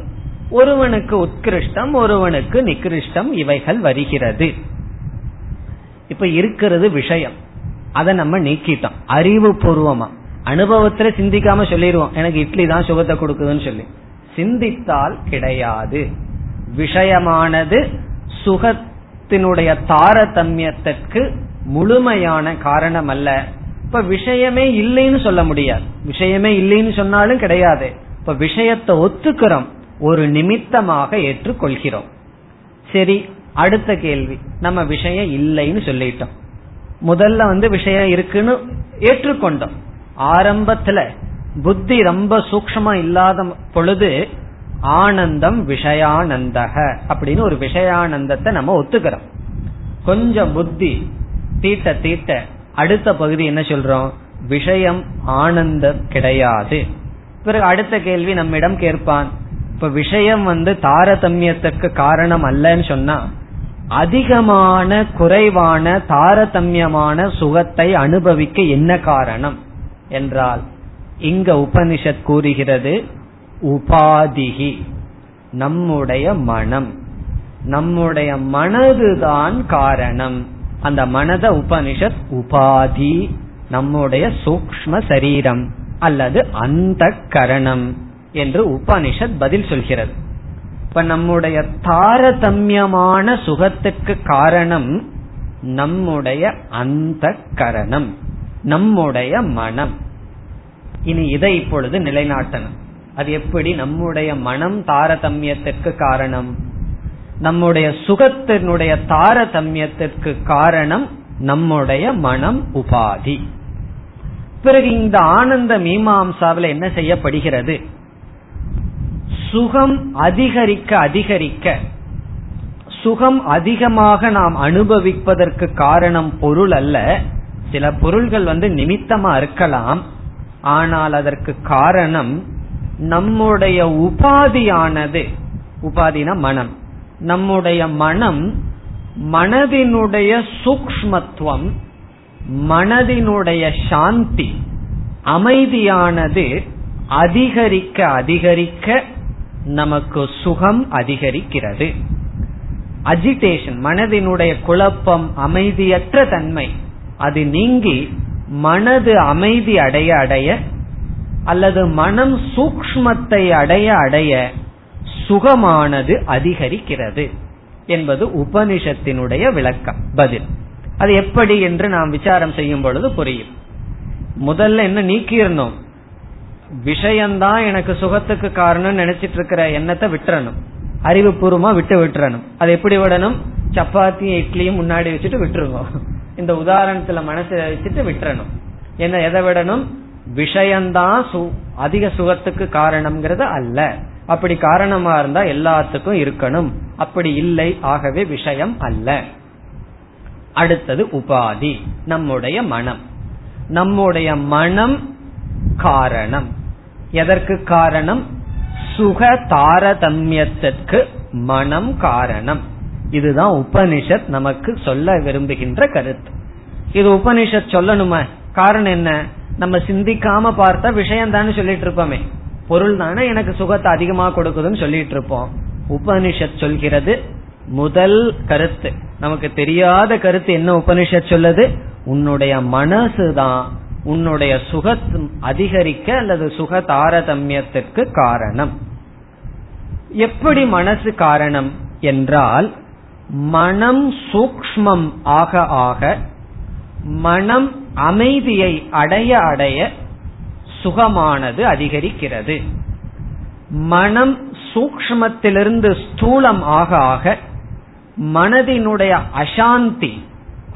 ஒருவனுக்கு உத்கிருஷ்டம் ஒருவனுக்கு நிகிருஷ்டம் இவைகள் வருகிறது. இப்ப இருக்கிறது விஷயம், அதை நம்ம நீக்கிட்டோம் அறிவு பூர்வமா. அனுபவத்துல சிந்திக்காம சொல்லிடுவோம் எனக்கு இட்லி தான் சுகத்தை கொடுக்குதுன்னு சொல்லி, சிந்தித்தால் கிடையாது. விஷயமானது சுகத்தினுடைய தாரதமியத்திற்கு முழுமையான காரணம் அல்ல. இப்ப விஷயமே இல்லைன்னு சொல்ல முடியாது, விஷயமே இல்லைன்னு சொன்னாலும் கிடையாது. இப்ப விஷயத்தை ஒத்துக்கிறோம், ஒரு நிமித்தமாக ஏற்றுக்கொள்கிறோம். சரி, அடுத்த கேள்வி, நம்ம விஷயம் இல்லைன்னு சொல்லிட்டோம், முதல்ல வந்து விஷயம் இருக்குன்னு ஏற்றுக்கொண்டோம். ஆரம்பத்துல புத்தி ரொம்ப சூக்ஷ்மா இல்லாத பொழுது ஆனந்தம் விஷயானந்தக அப்படின்னு ஒரு விஷயானந்தத்தை நம்ம ஒத்துக்கிறோம். கொஞ்சம் புத்தி தீட்ட தீட்ட அடுத்த பகுதி என்ன சொல்றோம், விஷயம் ஆனந்தம் கிடையாது. பிறகு அடுத்த கேள்வி நம்மிடம் கேட்பான், இப்ப விஷயம் வந்து தாரதமியத்துக்கு காரணம் அல்லன்னு சொன்னா, அதிகமான குறைவான தாரதமியமான சுகத்தை அனுபவிக்க என்ன காரணம் என்றால், இங்க உபனிஷத் கூறுகிறது உபாதிகி, நம்முடைய மனம், நம்முடைய மனதுதான் காரணம். அந்த மனத உபனிஷத் உபாதி, நம்முடைய சூக்ஷ்ம சரீரம் அல்லது அந்தக்கரணம் என்று உபனிஷத் பதில் சொல்கிறது. இப்ப நம்முடைய தாரதமியமான சுகத்துக்கு காரணம் நம்முடைய அந்தக்கரணம், நம்முடைய மனம். இனி இதை இப்பொழுது நிலைநாட்டணும். அது எப்படி நம்முடைய மனம் தாரதமியத்திற்கு காரணம்? நம்முடைய சுகத்தினுடைய தாரதமியத்திற்கு காரணம் நம்முடைய மனம், உபாதி. பிறகு இந்த ஆனந்த மீமாம்சாவில் என்ன செய்யப்படுகிறது? சுகம் அதிகரிக்க அதிகரிக்க, சுகம் அதிகமாக நாம் அனுபவிப்பதற்கு காரணம் பொருள் அல்ல. சில பொருள்கள் வந்து நிமித்தமா இருக்கலாம், ஆனால் அதற்கு காரணம் நம்முடைய உபாதியானது. உபாதினா மனம். நம்முடைய மனம், மனதினுடைய சூக்ஷ்மத்துவம், மனதினுடைய சாந்தி, அமைதியானது அதிகரிக்க அதிகரிக்க நமக்கு சுகம் அதிகரிக்கிறது. அஜிடேஷன், மனதினுடைய குழப்பம், அமைதியற்ற தன்மை, அது நீங்கி மனது அமைதி அடைய அடைய அல்லது மனம் சூக்ஷ்மத்தை அடைய அடைய சுகமானது அதிகரிக்கிறது என்பது உபனிஷத்தினுடைய விளக்கம், பதில். அது எப்படி என்று நாம் விசாரம் செய்யும் பொழுது புரியும். முதல்ல என்ன நீக்கிரணும், விஷயம்தான் எனக்கு சுகத்துக்கு காரணம் நினைச்சிட்டு இருக்கிற எண்ணத்தை விட்டுறணும், அறிவுபூர்வமா விட்டு விட்டுறணும். அது எப்படி விடணும்? சப்பாத்தியும் இட்லியும் முன்னாடி வச்சுட்டு விட்டுருவோம், இந்த உதாரணத்துல மனசுல வச்சுட்டு விட்டுறணும். என்ன, எதை விடணும்? விஷயம்தான் அதிக சுகத்துக்கு காரணம்ங்கிறது அல்ல. அப்படி காரணமா இருந்தா எல்லாத்துக்கும் இருக்கணும், அப்படி இல்லை, ஆகவே விஷயம் அல்ல. அடுத்தது உபாதி, நம்முடைய மனம். நம்முடைய மனம் காரணம். எதற்கு காரணம்? சுக தாரதமியத்திற்கு மனம் காரணம். இதுதான் உபனிஷத் நமக்கு சொல்ல விரும்புகின்ற கருத்து. இது உபனிஷத் சொல்லணுமா? காரணம் என்ன? நம்ம சிந்திக்காம பார்த்தா விஷயம் தானே சொல்லிட்டு இருப்போமே, பொருள் தானே எனக்கு சுகத்தை அதிகமா கொடுக்குதுன்னு சொல்லிட்டு இருப்போம். உபனிஷத் சொல்கிறது முதல் கருத்து, நமக்கு தெரியாத கருத்து. என்ன உபனிஷத் சொல்லுது? உன்னுடைய மனசுதான் உன்னுடைய சுகத் அதிகரிக்க அல்லது சுக தாரதமியத்திற்கு காரணம். எப்படி மனசு காரணம் என்றால், மனம் சூக்ஷ்மம் ஆக ஆக, மனம் அமைதியை அடைய அடைய சுகமானது அதிகரிக்கிறது. மனம் சூக்ஷ்மத்திலிருந்து ஸ்தூலம் ஆக ஆக, மனதினுடைய அசாந்தி,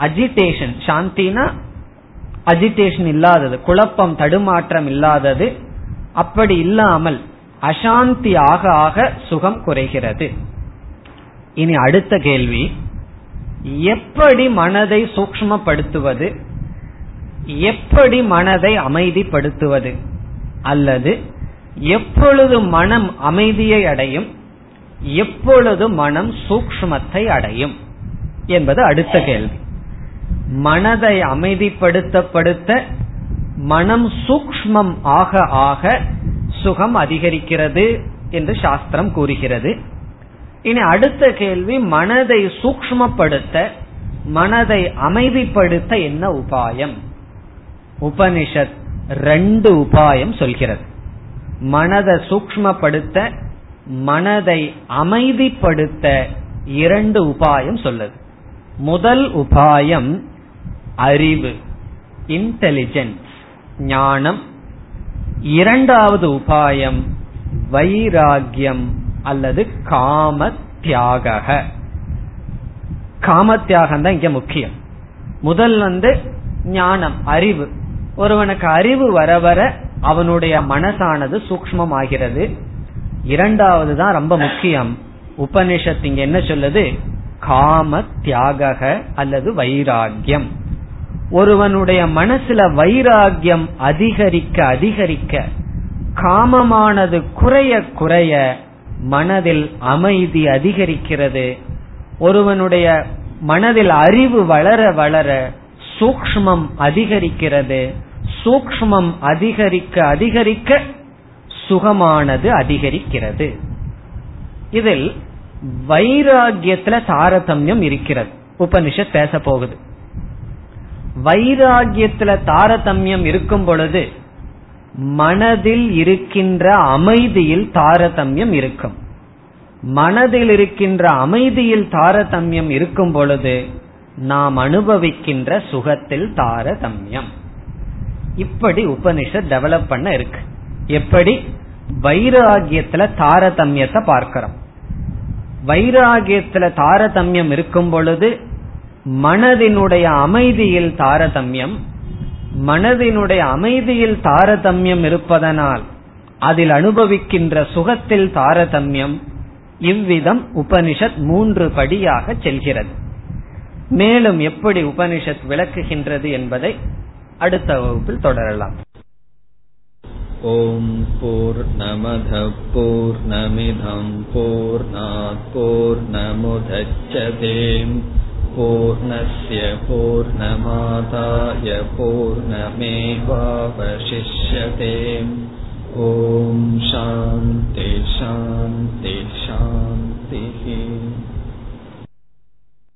அஜிடேஷன், சாந்தினா அஜிடேஷன் இல்லாதது, குழப்பம் தடுமாற்றம் இல்லாதது, அப்படி இல்லாமல் அசாந்தி ஆக ஆக சுகம் குறைகிறது. இனி அடுத்த கேள்வி, எப்படி மனதை சூக்ஷ்மப்படுத்துவது, எப்படி மனதை அமைதிப்படுத்துவது, அல்லது எப்பொழுது மனம் அமைதியை அடையும், எப்பொழுது மனம் சூக்ஷ்மத்தை அடையும் என்பது அடுத்த கேள்வி. மனதை அமைதிப்படுத்தப்படுத்த மனம் சூக்ஷ்மம் ஆக ஆக சுகம் அதிகரிக்கிறது என்று சாஸ்திரம் கூறுகிறது. இனி அடுத்த கேள்வி, மனதை சூக்ஷ்மப்படுத்த, மனதை அமைதிப்படுத்த என்ன உபாயம்? உபனிஷத் ரெண்டு உபாயம் சொல்கிறது. மனதை சூக்ஷ்மப்படுத்த, மனதை அமைதிப்படுத்த இரண்டு உபாயம் சொல்லுது. முதல் உபாயம் அறிவு, இன்டெலிஜென்ஸ், ஞானம். இரண்டாவது உபாயம் வைராகியம் அல்லது காம தியாக. காம தியாகம் தான் இங்க முக்கியம். முதல் வந்து ஞானம், அறிவு. ஒருவனுக்கு அறிவு வர வர அவனுடைய மனசானது சூக்ஷ்மம் ஆகிறது. இரண்டாவது தான் ரொம்ப முக்கியம். உபனிஷத் இங்க என்ன சொல்லுது? காம தியாக அல்லது வைராகியம். ஒருவனுடைய மனசுல வைராகியம் அதிகரிக்க அதிகரிக்க, காமமானது குறைய குறைய மனதில் அமைதி அதிகரிக்கிறது. ஒருவனுடைய மனதில் அறிவு வளர வளர சூக்ஷ்மம் அதிகரிக்கிறது. சூக்ஷ்மம் அதிகரிக்க அதிகரிக்க சுகமானது அதிகரிக்கிறது. இதில் வைராகியத்துல தாரதமியம் இருக்கிறது. உபனிஷத் பேச போகுது. வைராகியத்துல தாரதமியம் இருக்கும் பொழுது மனதில் இருக்கின்ற அமைதியில் தாரதமியம் இருக்கும். மனதில் இருக்கின்ற அமைதியில் தாரதமியம் இருக்கும் பொழுது நாம் அனுபவிக்கின்ற சுகத்தில் தாரதமியம். இப்படி உபனிஷத் டெவலப் பண்ண இருக்கு. எப்படி வைராகியத்துல தாரதமியத்தை பார்க்கிறோம். வைராகியத்துல தாரதமியம் இருக்கும் பொழுது மனதினுடைய அமைதியில் தாரதமியம், மனதினுடைய அமைதியில் தாரதமியம் இருப்பதனால் அதில் அனுபவிக்கின்ற சுகத்தில் தாரதமியம். இவ்விதம் உபனிஷத் மூன்று படியாக செல்கிறது. மேலும் எப்படி உபனிஷத் விளக்குகின்றது என்பதை அடுத்த வகுப்பில் தொடரலாம். ஓம் பூர்ணமத பூர்ணமிதம் பூர்ணாத் பூர்ணமுதச்யதே பூர்ணஸ்ய பூர்ணமாதாய பூர்ணமேவாவசிஷ்யதே. ஓம் சாந்தி சாந்தி